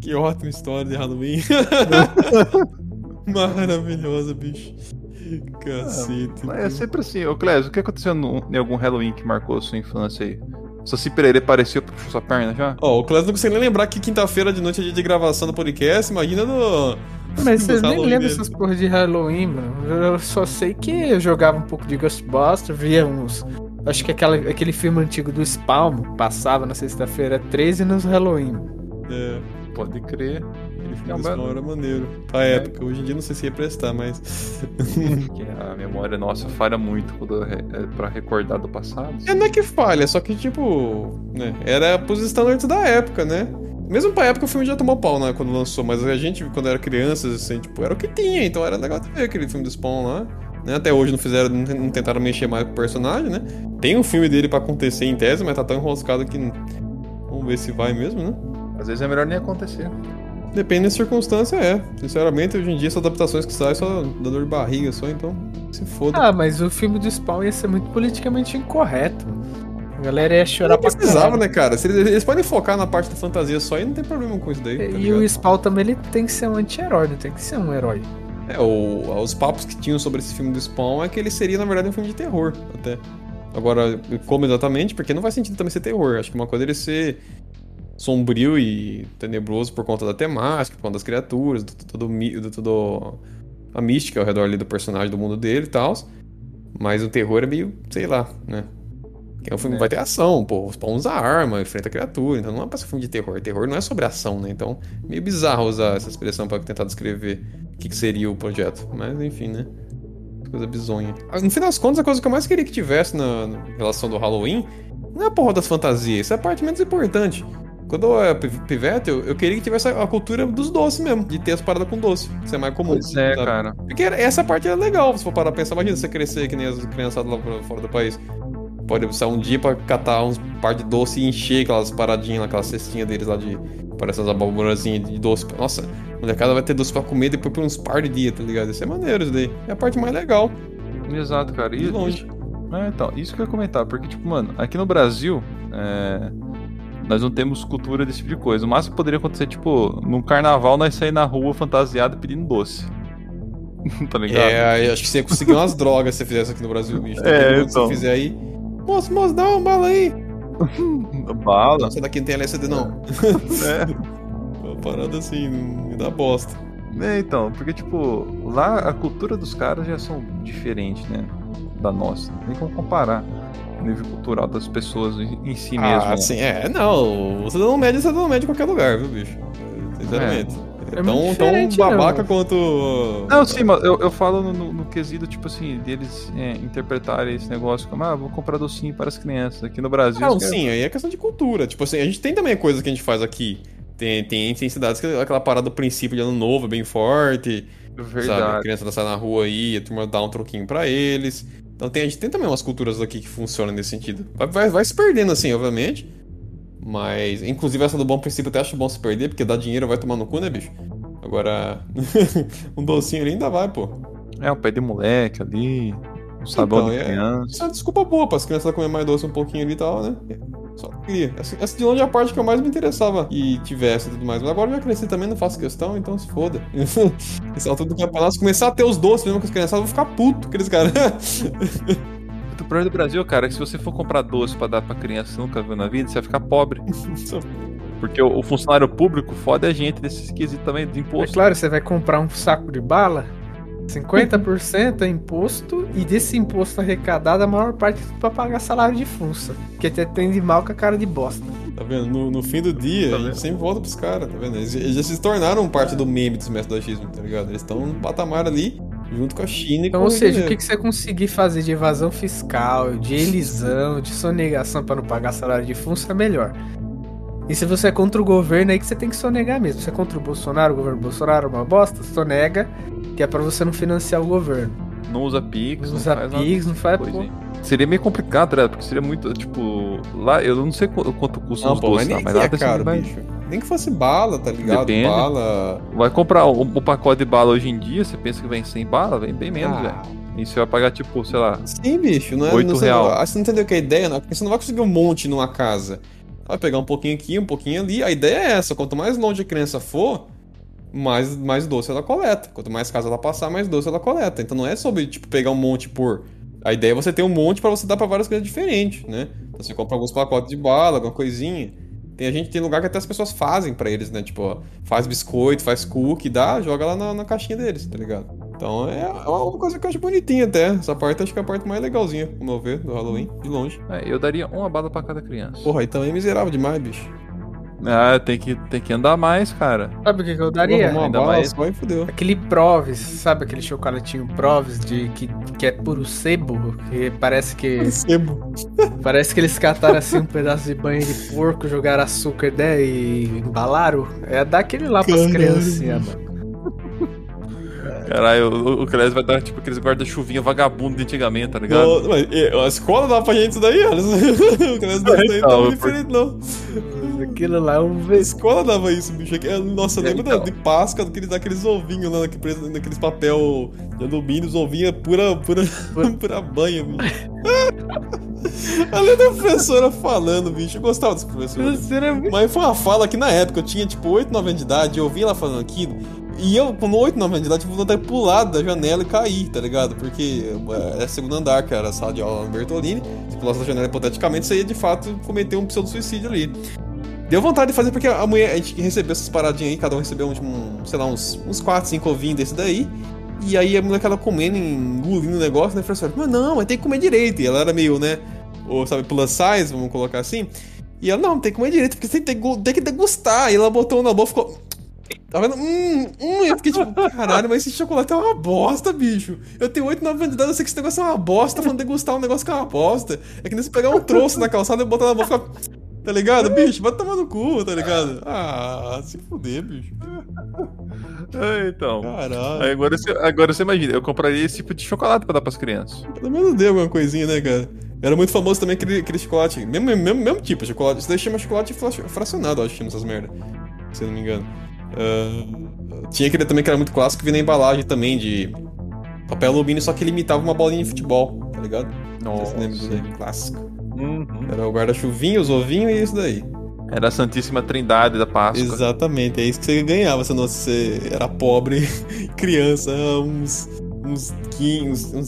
Que ótima história de Halloween. Maravilhosa, bicho. Cacete. É sempre assim. Ô, Clésio, o que aconteceu em algum Halloween que marcou a sua infância aí? Saci Pererê apareceu pra puxar sua perna já? Ó, o Clésio não consegue nem lembrar que quinta-feira de noite é dia de gravação do podcast. Imagina no... Mas vocês nem lembram dessas porras de Halloween, mano. Eu só sei que eu jogava um pouco de Ghostbusters, via uns... Acho que aquele filme antigo do Spawn passava na sexta-feira 13 nos Halloween. É... Pode crer. Ele fica uma hora maneiro. Pra época, hoje em dia não sei se ia prestar, mas... A memória nossa falha muito pra recordar do passado. Não é que falha, só que tipo... Né? Era pros standards da época, né? Mesmo pra época o filme já tomou pau, né? Quando lançou, mas a gente, quando era criança, assim, tipo, era o que tinha, então era legal de ver aquele filme do Spawn lá. Né? Até hoje não tentaram mexer mais com o personagem, né? Tem um filme dele pra acontecer em tese, mas tá tão enroscado que... Vamos ver se vai mesmo, né? Às vezes é melhor nem acontecer. Depende da circunstância, é. Sinceramente, hoje em dia, essas adaptações que saem só dá dor de barriga, só, então se foda. Ah, mas o filme do Spawn ia ser muito politicamente incorreto. A galera ia chorar pra caralho. Precisava, né, cara? Eles podem focar na parte da fantasia só e não tem problema com isso daí. Tá ligado? E o Spawn também ele tem que ser um anti-herói, não tem que ser um herói. É, os papos que tinham sobre esse filme do Spawn é que ele seria, na verdade, um filme de terror, até. Agora, como exatamente? Porque não faz sentido também ser terror. Acho que uma coisa é ele ser... sombrio e tenebroso por conta da temática, por conta das criaturas, de toda a mística ao redor ali do personagem, do mundo dele e tal. Mas o terror é meio, sei lá, né? Que é um filme que vai ter ação, pô. Os pão usa arma, enfrenta a criatura. Então não é pra ser filme de terror. Terror não é sobre ação, né? Então, meio bizarro usar essa expressão pra tentar descrever o que seria o projeto. Mas, enfim, né? Coisa bizonha. No fim das contas, a coisa que eu mais queria que tivesse na relação do Halloween não é a porra das fantasias. Isso é a parte menos importante. Quando eu era pivete, eu queria que tivesse a cultura dos doces mesmo, de ter as paradas com doce. Isso é mais comum. Pois é, sabe? Cara. Porque essa parte era legal, se for parar pra pensar. Imagina você crescer que nem as criançadas lá fora do país. Pode sair um dia pra catar uns par de doce e encher aquelas paradinhas lá, aquela cestinha deles lá de... Parece essas aboburazinhas de doce. Nossa, a molecada vai ter doce pra comer depois por uns par de dias, tá ligado? Isso é maneiro isso daí. É a parte mais legal. Exato, cara. De longe. Ah, então, isso que eu ia comentar. Porque, tipo, mano, aqui no Brasil... Nós não temos cultura desse tipo de coisa. O máximo que poderia acontecer, tipo, num carnaval nós sair na rua fantasiado pedindo doce. Tá ligado? Acho que você ia conseguir umas drogas se você fizesse aqui no Brasil, bicho. Então. Se você fizer aí... Moço, dá uma bala aí. Bala? Não, essa daqui não tem LSD, não. Uma parada assim, me dá bosta. Então, porque, tipo, lá a cultura dos caras já são diferentes, né? Da nossa. Não tem como comparar. Nível cultural das pessoas em si mesmo. Ah, sim, não. Você não mede em qualquer lugar, viu, bicho? Sinceramente. Tão babaca quanto... Não, sim, mas eu falo no quesito, tipo assim, deles interpretarem esse negócio como, vou comprar docinho para as crianças aqui no Brasil. Não, sim, aí é questão de cultura. Tipo assim, a gente tem também coisa que a gente faz aqui. Tem cidades que aquela parada do princípio de ano novo é bem forte. Verdade. Sabe, a criança sai na rua aí, a turma dá um troquinho pra eles. Então a gente tem também umas culturas aqui que funcionam nesse sentido. Vai se perdendo assim, obviamente. Mas, inclusive essa do bom princípio eu até acho bom se perder, porque dá dinheiro, vai tomar no cu, né, bicho? Agora, um docinho ali ainda vai, pô. O pé de moleque ali, um sabão de criança. Isso é uma desculpa boa para as crianças comerem mais doce um pouquinho ali e tal, né? Só queria. Essa de longe é a parte que eu mais me interessava e tivesse e tudo mais. Mas agora eu já cresci também, não faço questão, então se foda. Esse alto do campeonato, se começar a ter os doces mesmo com as crianças, eu vou ficar puto com aqueles caras. O problema do Brasil, cara, é que se você for comprar doce pra dar pra criança nunca viu na vida, você vai ficar pobre. Porque o funcionário público foda a gente desse esquisito também de imposto. É claro, você vai comprar um saco de bala, 50% é imposto, e desse imposto arrecadado, a maior parte é pra pagar salário de funça, que até tem de mal com a cara de bosta. Tá vendo? No fim do dia, a gente sempre volta pros caras, tá vendo? Eles já se tornaram parte do meme do semestre do achismo, tá ligado? Eles estão no patamar ali, junto com a China e então, com o Rio de Janeiro. Ou seja, o que você conseguir fazer de evasão fiscal, de elisão, de sonegação pra não pagar salário de funça, é melhor. E se você é contra o governo, aí que você tem que sonegar mesmo. Se você é contra o Bolsonaro, o governo Bolsonaro é uma bosta, sonega, que é pra você não financiar o governo. Não usa Pix, não faz. Seria meio complicado, né? Porque seria muito, tipo... Lá, eu não sei quanto custa os doces, mas nada caro, bicho. Nem que fosse bala, tá ligado? Depende. Bala... Vai comprar um pacote de bala hoje em dia, você pensa que vem sem bala? Vem bem menos, velho. E você vai pagar, tipo, sei lá... Sim, bicho, não é... 8 real. Você não entendeu que a ideia... Não, porque você não vai conseguir um monte numa casa. Vai pegar um pouquinho aqui, um pouquinho ali. A ideia é essa, quanto mais longe a criança for, mais doce ela coleta. Quanto mais casa ela passar, mais doce ela coleta. Então não é sobre, tipo, pegar um monte por... A ideia é você ter um monte pra você dar pra várias coisas diferentes, né? Então você compra alguns pacotes de bala, alguma coisinha. Tem lugar que até as pessoas fazem pra eles, né? Tipo, ó, faz biscoito, faz cookie, joga lá na caixinha deles, tá ligado? Então é uma coisa que eu acho bonitinha até. Essa parte acho que é a parte mais legalzinha, como eu ver, do Halloween, de longe. Eu daria uma bala pra cada criança. Porra, então é miserável demais, bicho. Tem que andar mais, cara. Sabe o que eu daria? Uma bala mais... só e fudeu. Aquele Provis, sabe aquele chocolatinho Provis que é puro sebo? Que parece que... Sebo. Parece que eles cataram assim um pedaço de banho de porco, jogaram açúcar, né, e embalaram. Dar aquele lá pras criancinhas, mano. Caralho, o Clésio vai dar tipo aqueles guarda-chuvinha vagabundo de antigamente, tá ligado? A escola dava pra gente isso daí, olha. O Clésio dava isso daí, não é diferente, não. Aquilo lá é um... A escola dava isso, bicho. Nossa, lembra de Páscoa, daqueles ovinhos lá, naqueles papel de alumínio, os ovinhos pura banha, bicho. Além da professora falando, bicho, eu gostava dessa professora. Mas foi uma fala que na época eu tinha tipo 8, 9 anos de idade, eu ouvi ela falando aquilo. E eu, com 8, 9 anos de idade, vou até pular da janela e cair, tá ligado? Porque é segundo andar, cara, a sala de aula no Bertolini. Se pulasse da janela, hipoteticamente, você ia, de fato, cometer um pseudo-suicídio ali. Deu vontade de fazer, porque a mulher, a gente recebeu essas paradinhas aí, cada um recebeu, sei lá, uns 4, 5 ovinhos desse daí. E aí a mulher que ela comendo, engolindo o negócio, né? Falei assim, mas não, mas tem que comer direito. E ela era meio, né? Ou sabe, plus size, vamos colocar assim. E ela, não, tem que comer direito, porque você tem que degustar. E ela botou na boca e ficou... Tá vendo? Eu fiquei tipo, caralho, mas esse chocolate é uma bosta, bicho. Eu tenho 8, 9 anos de idade, eu sei que esse negócio é uma bosta, falando degustar um negócio que é uma bosta. É que nem se pegar um troço na calçada e botar na boca, tá ligado? Bicho, vai tomar no cu, tá ligado? Ah, se fuder, bicho. É, então. Caralho. Aí agora você imagina, eu compraria esse tipo de chocolate pra dar pras crianças. Pelo menos deu alguma coisinha, né, cara? Era muito famoso também aquele chocolate, mesmo tipo de chocolate. Isso daí chama chocolate fracionado, acho que chama essas merdas, se eu não me engano. Tinha aquele também que era muito clássico, que vinha na embalagem também de papel alumínio, só que ele imitava uma bolinha de futebol, tá ligado? Nossa, lembra? Clássico. Era o guarda-chuvinho, os ovinhos e isso daí. Era a Santíssima Trindade da Páscoa. Exatamente, é isso que você ganhava, senão você era pobre, criança, uns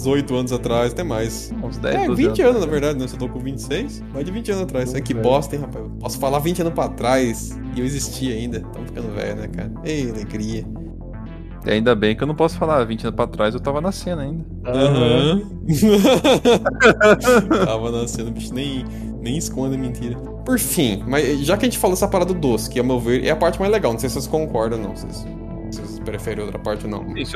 8 anos atrás, até mais. Uns 10 anos. É, 20 anos, na verdade, né? Eu tô com 26, mais de 20 anos atrás. É que bosta, hein, rapaz? Eu posso falar 20 anos pra trás e eu existia ainda. Tamo ficando velho, né, cara? Ei, alegria. E ainda bem que eu não posso falar 20 anos pra trás, eu tava nascendo ainda. Tava nascendo, o bicho nem esconde a mentira. Por fim, mas já que a gente falou essa parada do doce, que, a meu ver, é a parte mais legal. Não sei se vocês concordam ou não, vocês... Vocês preferem outra parte ou não? Sim, se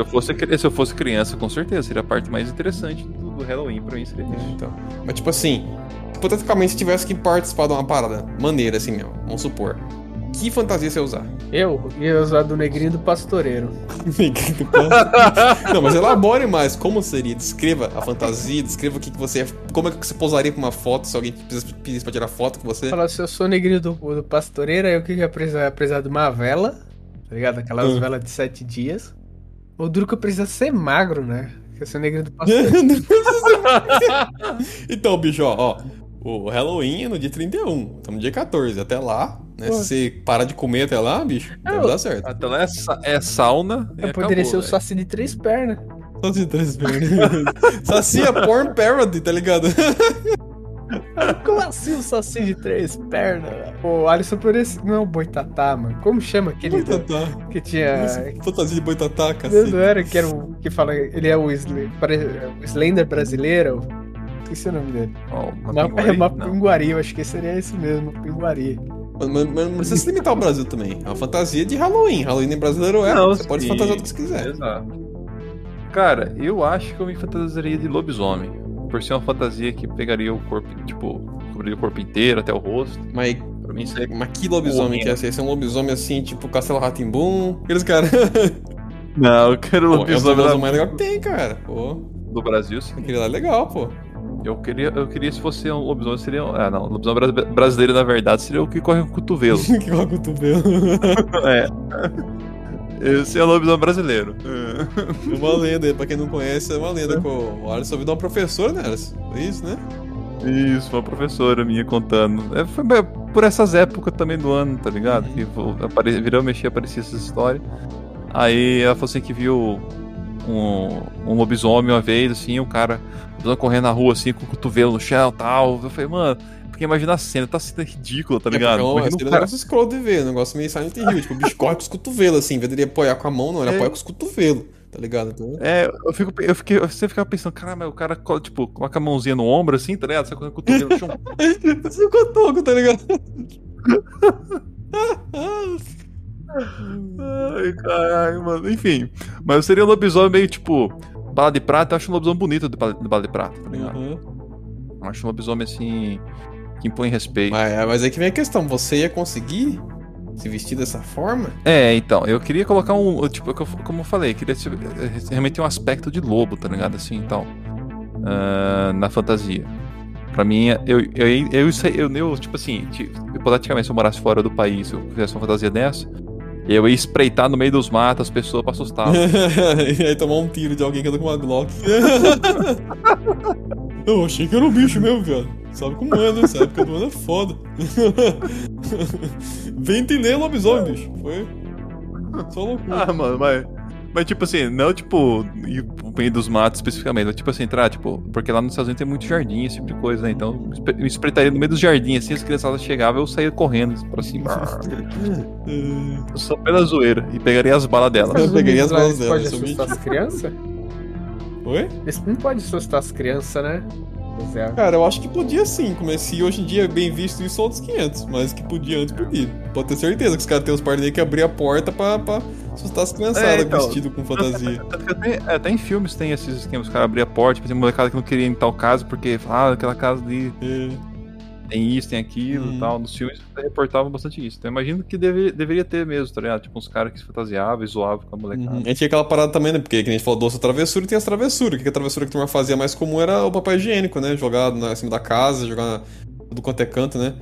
eu fosse criança, com certeza, seria a parte mais interessante do Halloween pra mim, seria isso. Então, mas tipo assim, hipoteticamente se tivesse que participar de uma parada maneira assim mesmo, vamos supor, que fantasia você ia usar? Eu ia usar do Negrinho do Pastoreiro. Negrinho do Pastoreiro? Não, mas elabore mais, como seria? Descreva a fantasia, descreva o que você... Como é que você pousaria pra uma foto, se alguém pedisse pra tirar foto com você? Fala, se eu sou o Negrinho do Pastoreiro, eu queria precisar de uma vela. Tá ligado? Aquelas velas de 7 dias. O duro que eu preciso ser magro, né? Porque eu sou negro do pastor. Então, bicho, ó. O Halloween é no dia 31. Estamos no dia 14. Até lá, né? Se você parar de comer até lá, bicho, não vai dar certo. Até lá é sauna. Eu poderia ser o Saci de 3 pernas. Saci de 3 pernas. Saci é porn parody, tá ligado? Como assim o Saci de 3 pernas? O Alisson parece... Não, Boitatá, mano. Como chama aquele... Boitatá. Que tinha... Fantasia de Boitatá, cacete. Não era, que era o... Que fala... Ele é o Slender brasileiro. Esqueci o nome dele. Uma Pinguarí. Eu acho que seria isso mesmo, Pinguarí. Mas não precisa se limitar ao Brasil também. É uma fantasia de Halloween. Halloween brasileiro é. Não, você sim. Pode se fantasiar do que você quiser. Exato. Cara, eu acho que eu me fantasiaria de lobisomem. Por ser uma fantasia que pegaria o corpo, tipo, cobriria o corpo inteiro, até o rosto. Mas pra mim isso é... Mas que lobisomem que é esse? Esse é um lobisomem assim, tipo Castelo Rá-Tim-Bum? Aqueles caras. Não, eu quero lobisomem. É o lobisomem mais legal que tem, cara. Pô. Do Brasil, sim. Aquele lá é legal, pô. Eu queria se fosse um lobisomem, seria... Ah, não. Lobisomem brasileiro, na verdade, seria o que corre com o cotovelo. Que corre com o cotovelo. É. Esse é o lobisomem brasileiro. É uma lenda, pra quem não conhece, é uma lenda. O Alisson ouviu de uma professora, né? É isso, né? Isso, uma professora minha contando. Foi por essas épocas também do ano, tá ligado? Que virou mexer, aparecia essa história. Aí ela falou assim que viu um lobisomem uma vez, assim, o cara correndo na rua, assim, com o cotovelo no chão e tal. Eu falei, mano... Porque imagina a cena, tá sendo ridículo, tá ligado? Não, é um negócio escroto de ver, um negócio meio Silent Hill, tipo, o bicho corre com os cotovelos, assim, em vez de ele apoiar com a mão, não, ele apoia com os cotovelos, tá ligado? Então... É, você ficava pensando, caramba, o cara, tipo, coloca a mãozinha no ombro, assim, tá ligado? Você coloca o cotovelo no chão. Você ficou toco, tá ligado? Ai, caralho, mano, enfim. Mas eu seria um lobisomem meio, tipo, bala de prata, eu acho um lobisomem bonito de bala de prata, tá ligado? Eu acho um lobisomem, assim... que impõe respeito. Mas aí que vem a questão, você ia conseguir se vestir dessa forma? É, então, eu queria colocar um, tipo, como eu falei, queria realmente um aspecto de lobo, tá ligado? Assim, então, na fantasia. Pra mim, eu tipo assim, hipoteticamente, se eu morasse fora do país, eu fizesse uma fantasia dessa, eu ia espreitar no meio dos matos as pessoas pra assustar. E aí tomar um tiro de alguém que anda com uma Glock. Eu achei que era um bicho mesmo, velho. Sabe como é, né? Essa época do ano é foda. Vem entender o lobisomem, bicho. Foi só loucura. Ah, mano, mas tipo assim, não tipo meio dos matos especificamente. Tipo assim, entrar, tipo, porque lá nos Estados Unidos tem muito jardim, esse tipo de coisa, né? Então, eu espreitaria no meio dos jardins, assim, as criançadas chegavam, eu saía correndo pra cima. Só pela zoeira. E pegaria as balas delas. Eu pegaria as balas delas. Pode assustar as crianças? Oi? Esse não pode assustar as crianças, né? Zero. Cara, eu acho que podia sim, comecei hoje em dia é bem visto isso outros 500, mas que podia antes podia. Pode ter certeza que os caras têm os parneiros que abrir a porta pra assustar as criançadas então, vestido com fantasia. Até em filmes tem esses esquemas, os caras abrir a porta, tipo, tem molecada que não queria ir em tal casa porque fala, aquela casa ali tem isso, tem aquilo e tal. Nos filmes reportavam bastante isso. Então eu imagino que deveria ter mesmo, tá ligado? Tipo, uns caras que se fantasiavam e zoavam com a molecada. E tinha aquela parada também, né? Porque que a gente falou doce travessura e tem as travessuras. O que a travessura que a turma fazia mais comum era o papel higiênico, né? Jogar em cima da casa, jogar do quanto é canto, né?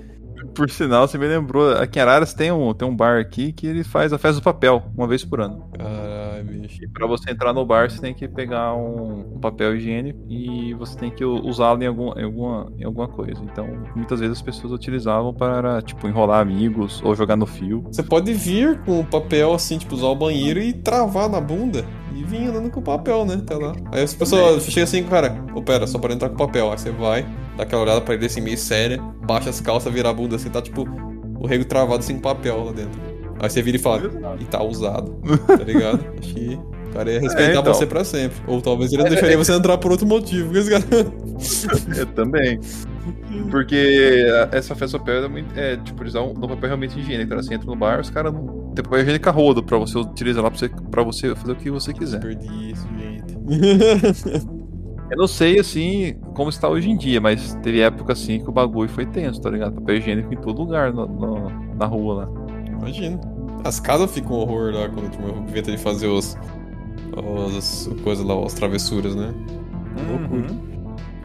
Por sinal, você me lembrou, aqui em Araras tem um bar aqui que ele faz a festa do papel, uma vez por ano. Caralho, bicho. E pra você entrar no bar, você tem que pegar um papel higiênico e você tem que usá-lo em alguma coisa. Então, muitas vezes as pessoas utilizavam para, tipo, enrolar amigos ou jogar no fio. Você pode vir com o papel, assim, tipo, usar o banheiro e travar na bunda e vir andando com o papel, né, até lá. Aí as pessoas chegam assim, cara, pera, só para entrar com o papel. Aí você vai, dá aquela olhada pra ele assim, meio séria, baixa as calças, vira a bunda assim, tá tipo o rego travado assim com papel lá dentro. Aí você vira e fala, e tá usado, tá ligado? Acho que o cara ia respeitar então você pra sempre. Ou talvez ele não deixaria você entrar por outro motivo, porque esse cara... Eu também. Porque essa festa do papel é muito, tipo, eles dão um papel realmente higiênico, cara. Você entra no bar, os caras não... Tem papel higiênico a rodo pra você utilizar lá, pra você fazer o que você quiser. Perdi isso, gente. Eu não sei, assim, como está hoje em dia, mas teve época, assim, que o bagulho foi tenso, tá ligado? Papel higiênico em todo lugar na rua lá. Imagina. As casas ficam um horror lá quando eu invento de fazer as coisas lá, as travessuras, né? Loucura.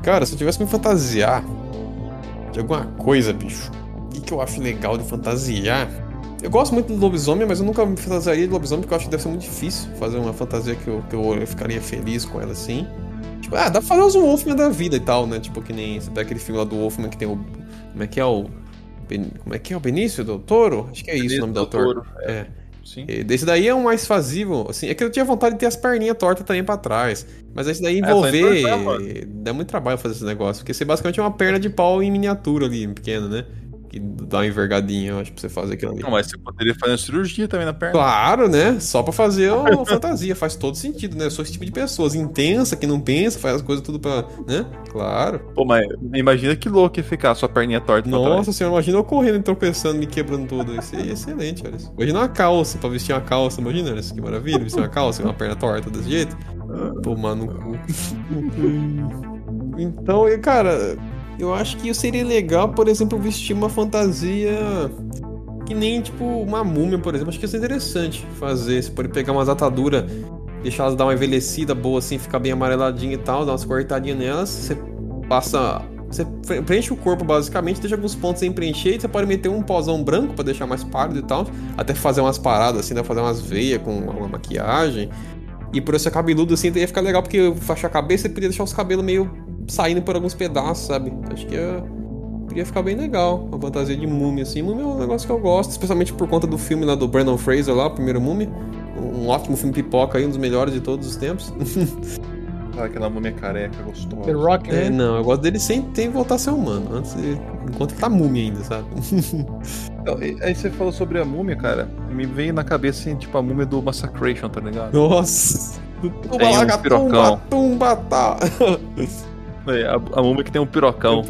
Cara, se eu tivesse que me fantasiar de alguma coisa, bicho, o que eu acho legal de fantasiar? Eu gosto muito de lobisomem, mas eu nunca me fantasiaria de lobisomem porque eu acho que deve ser muito difícil fazer uma fantasia que eu ficaria feliz com ela, assim. Tipo, dá pra fazer os Wolfman da vida e tal, né? Tipo, que nem... Você pega aquele filme lá do Wolfman que tem o... Como é que é o Benício do Toro? Acho que é isso o nome do autor. É. Sim. Esse daí é um mais fazível, assim. É que eu tinha vontade de ter as perninhas tortas também pra trás. Mas esse daí envolver... Dá muito trabalho fazer esse negócio. Porque você basicamente é uma perna de pau em miniatura ali, pequena, né? Que dá uma envergadinha, eu acho, pra você fazer aquilo ali. Não, mas você poderia fazer uma cirurgia também na perna. Claro, né? Só pra fazer uma fantasia. Faz todo sentido, né? Eu sou esse tipo de pessoas intensa, que não pensa, faz as coisas tudo pra... Né? Claro. Pô, mas imagina que louco ia ficar sua perninha torta. Nossa senhora, imagina eu correndo, tropeçando, me quebrando tudo. Isso é excelente, olha isso. Imagina uma calça, pra vestir uma calça. Imagina, olha isso, que maravilha. Vestir uma calça, uma perna torta desse jeito. Tomar no cu. Então, cara... Eu acho que seria legal, por exemplo, vestir uma fantasia que nem, tipo, uma múmia, por exemplo. Acho que ia ser interessante fazer. Você pode pegar umas ataduras, deixar elas dar uma envelhecida boa, assim, ficar bem amareladinha e tal, dar umas cortadinhas nelas. Você passa... Você preenche o corpo, basicamente, deixa alguns pontos sem preencher e você pode meter um pozão branco pra deixar mais pálido e tal. Até fazer umas paradas, assim, né? Fazer umas veias com uma maquiagem. E por isso é cabeludo, assim, ia ficar legal, porque eu faço a cabeça e podia deixar os cabelos meio... saindo por alguns pedaços, sabe? Acho que ia ficar bem legal. Uma fantasia de múmia, assim. Múmia é um negócio que eu gosto, especialmente por conta do filme lá do Brandon Fraser lá, o primeiro Múmia. Um ótimo filme pipoca aí, um dos melhores de todos os tempos. Aquela múmia careca gostosa. The Rock, né? Não, eu gosto dele sem ter que voltar a ser humano. Enquanto ele tá múmia ainda, sabe? Então, aí você falou sobre a múmia, cara. Me veio na cabeça, assim, tipo, a múmia do Massacration, tá ligado? Nossa! Tumba, tá! A múmia que tem um pirocão.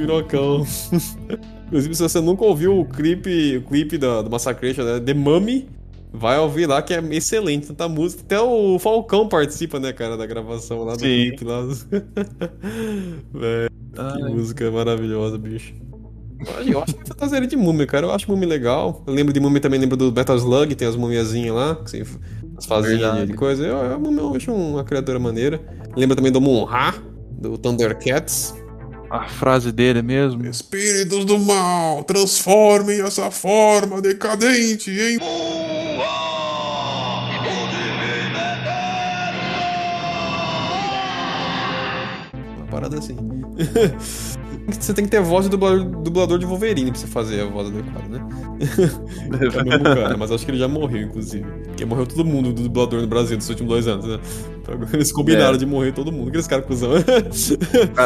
Inclusive, se você nunca ouviu o clipe do Massacration, né? The Mummy, vai ouvir lá, que é excelente. Tanta música. Até o Falcão participa, né, cara, da gravação lá do clipe lá. Véio, que música maravilhosa, bicho. Eu acho que é fantasia de múmia, cara. Eu acho múmia legal. Eu lembro de múmia também, lembro do Metal Slug, tem as múmiazinhas lá, que você fazia de coisa. Eu acho uma criatura maneira. Lembro também do Munha, do Thundercats. A frase dele mesmo. Espíritos do mal, transformem essa forma decadente em... parada assim. Você tem que ter voz de dublador de Wolverine pra você fazer a voz adequada, né? É o mesmo cara, mas acho que ele já morreu, inclusive. Porque morreu todo mundo do dublador no Brasil dos últimos 2 anos, né? Eles combinaram de morrer todo mundo, aqueles caras cuzão.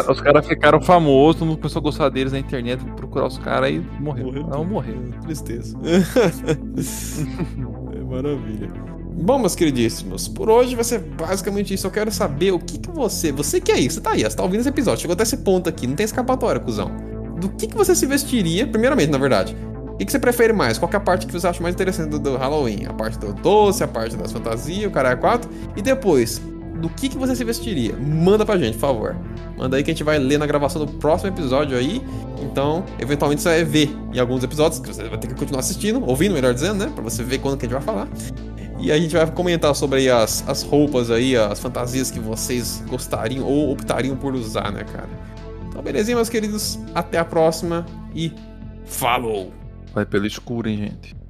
Os caras ficaram famosos, todo mundo começou a gostar deles na internet, procurar os caras e morreu. Não, morreu. Tristeza. É maravilha. Bom, meus queridíssimos, por hoje vai ser basicamente isso. Eu quero saber o que você que é isso, tá aí, você tá ouvindo esse episódio, chegou até esse ponto aqui, não tem escapatória, cuzão. Do que você se vestiria, primeiramente, na verdade. O que você prefere mais? Qual que é a parte que você acha mais interessante do Halloween? A parte do doce, a parte das fantasias, o caralho 4. E depois, do que você se vestiria? Manda pra gente, por favor. Manda aí que a gente vai ler na gravação do próximo episódio aí. Então, eventualmente você vai ver em alguns episódios, que você vai ter que continuar assistindo, ouvindo, melhor dizendo, né? Pra você ver quando que a gente vai falar. E a gente vai comentar sobre aí as roupas aí, as fantasias que vocês gostariam ou optariam por usar, né, cara? Então, belezinha, meus queridos. Até a próxima e falou! Vai pelo escuro, hein, gente?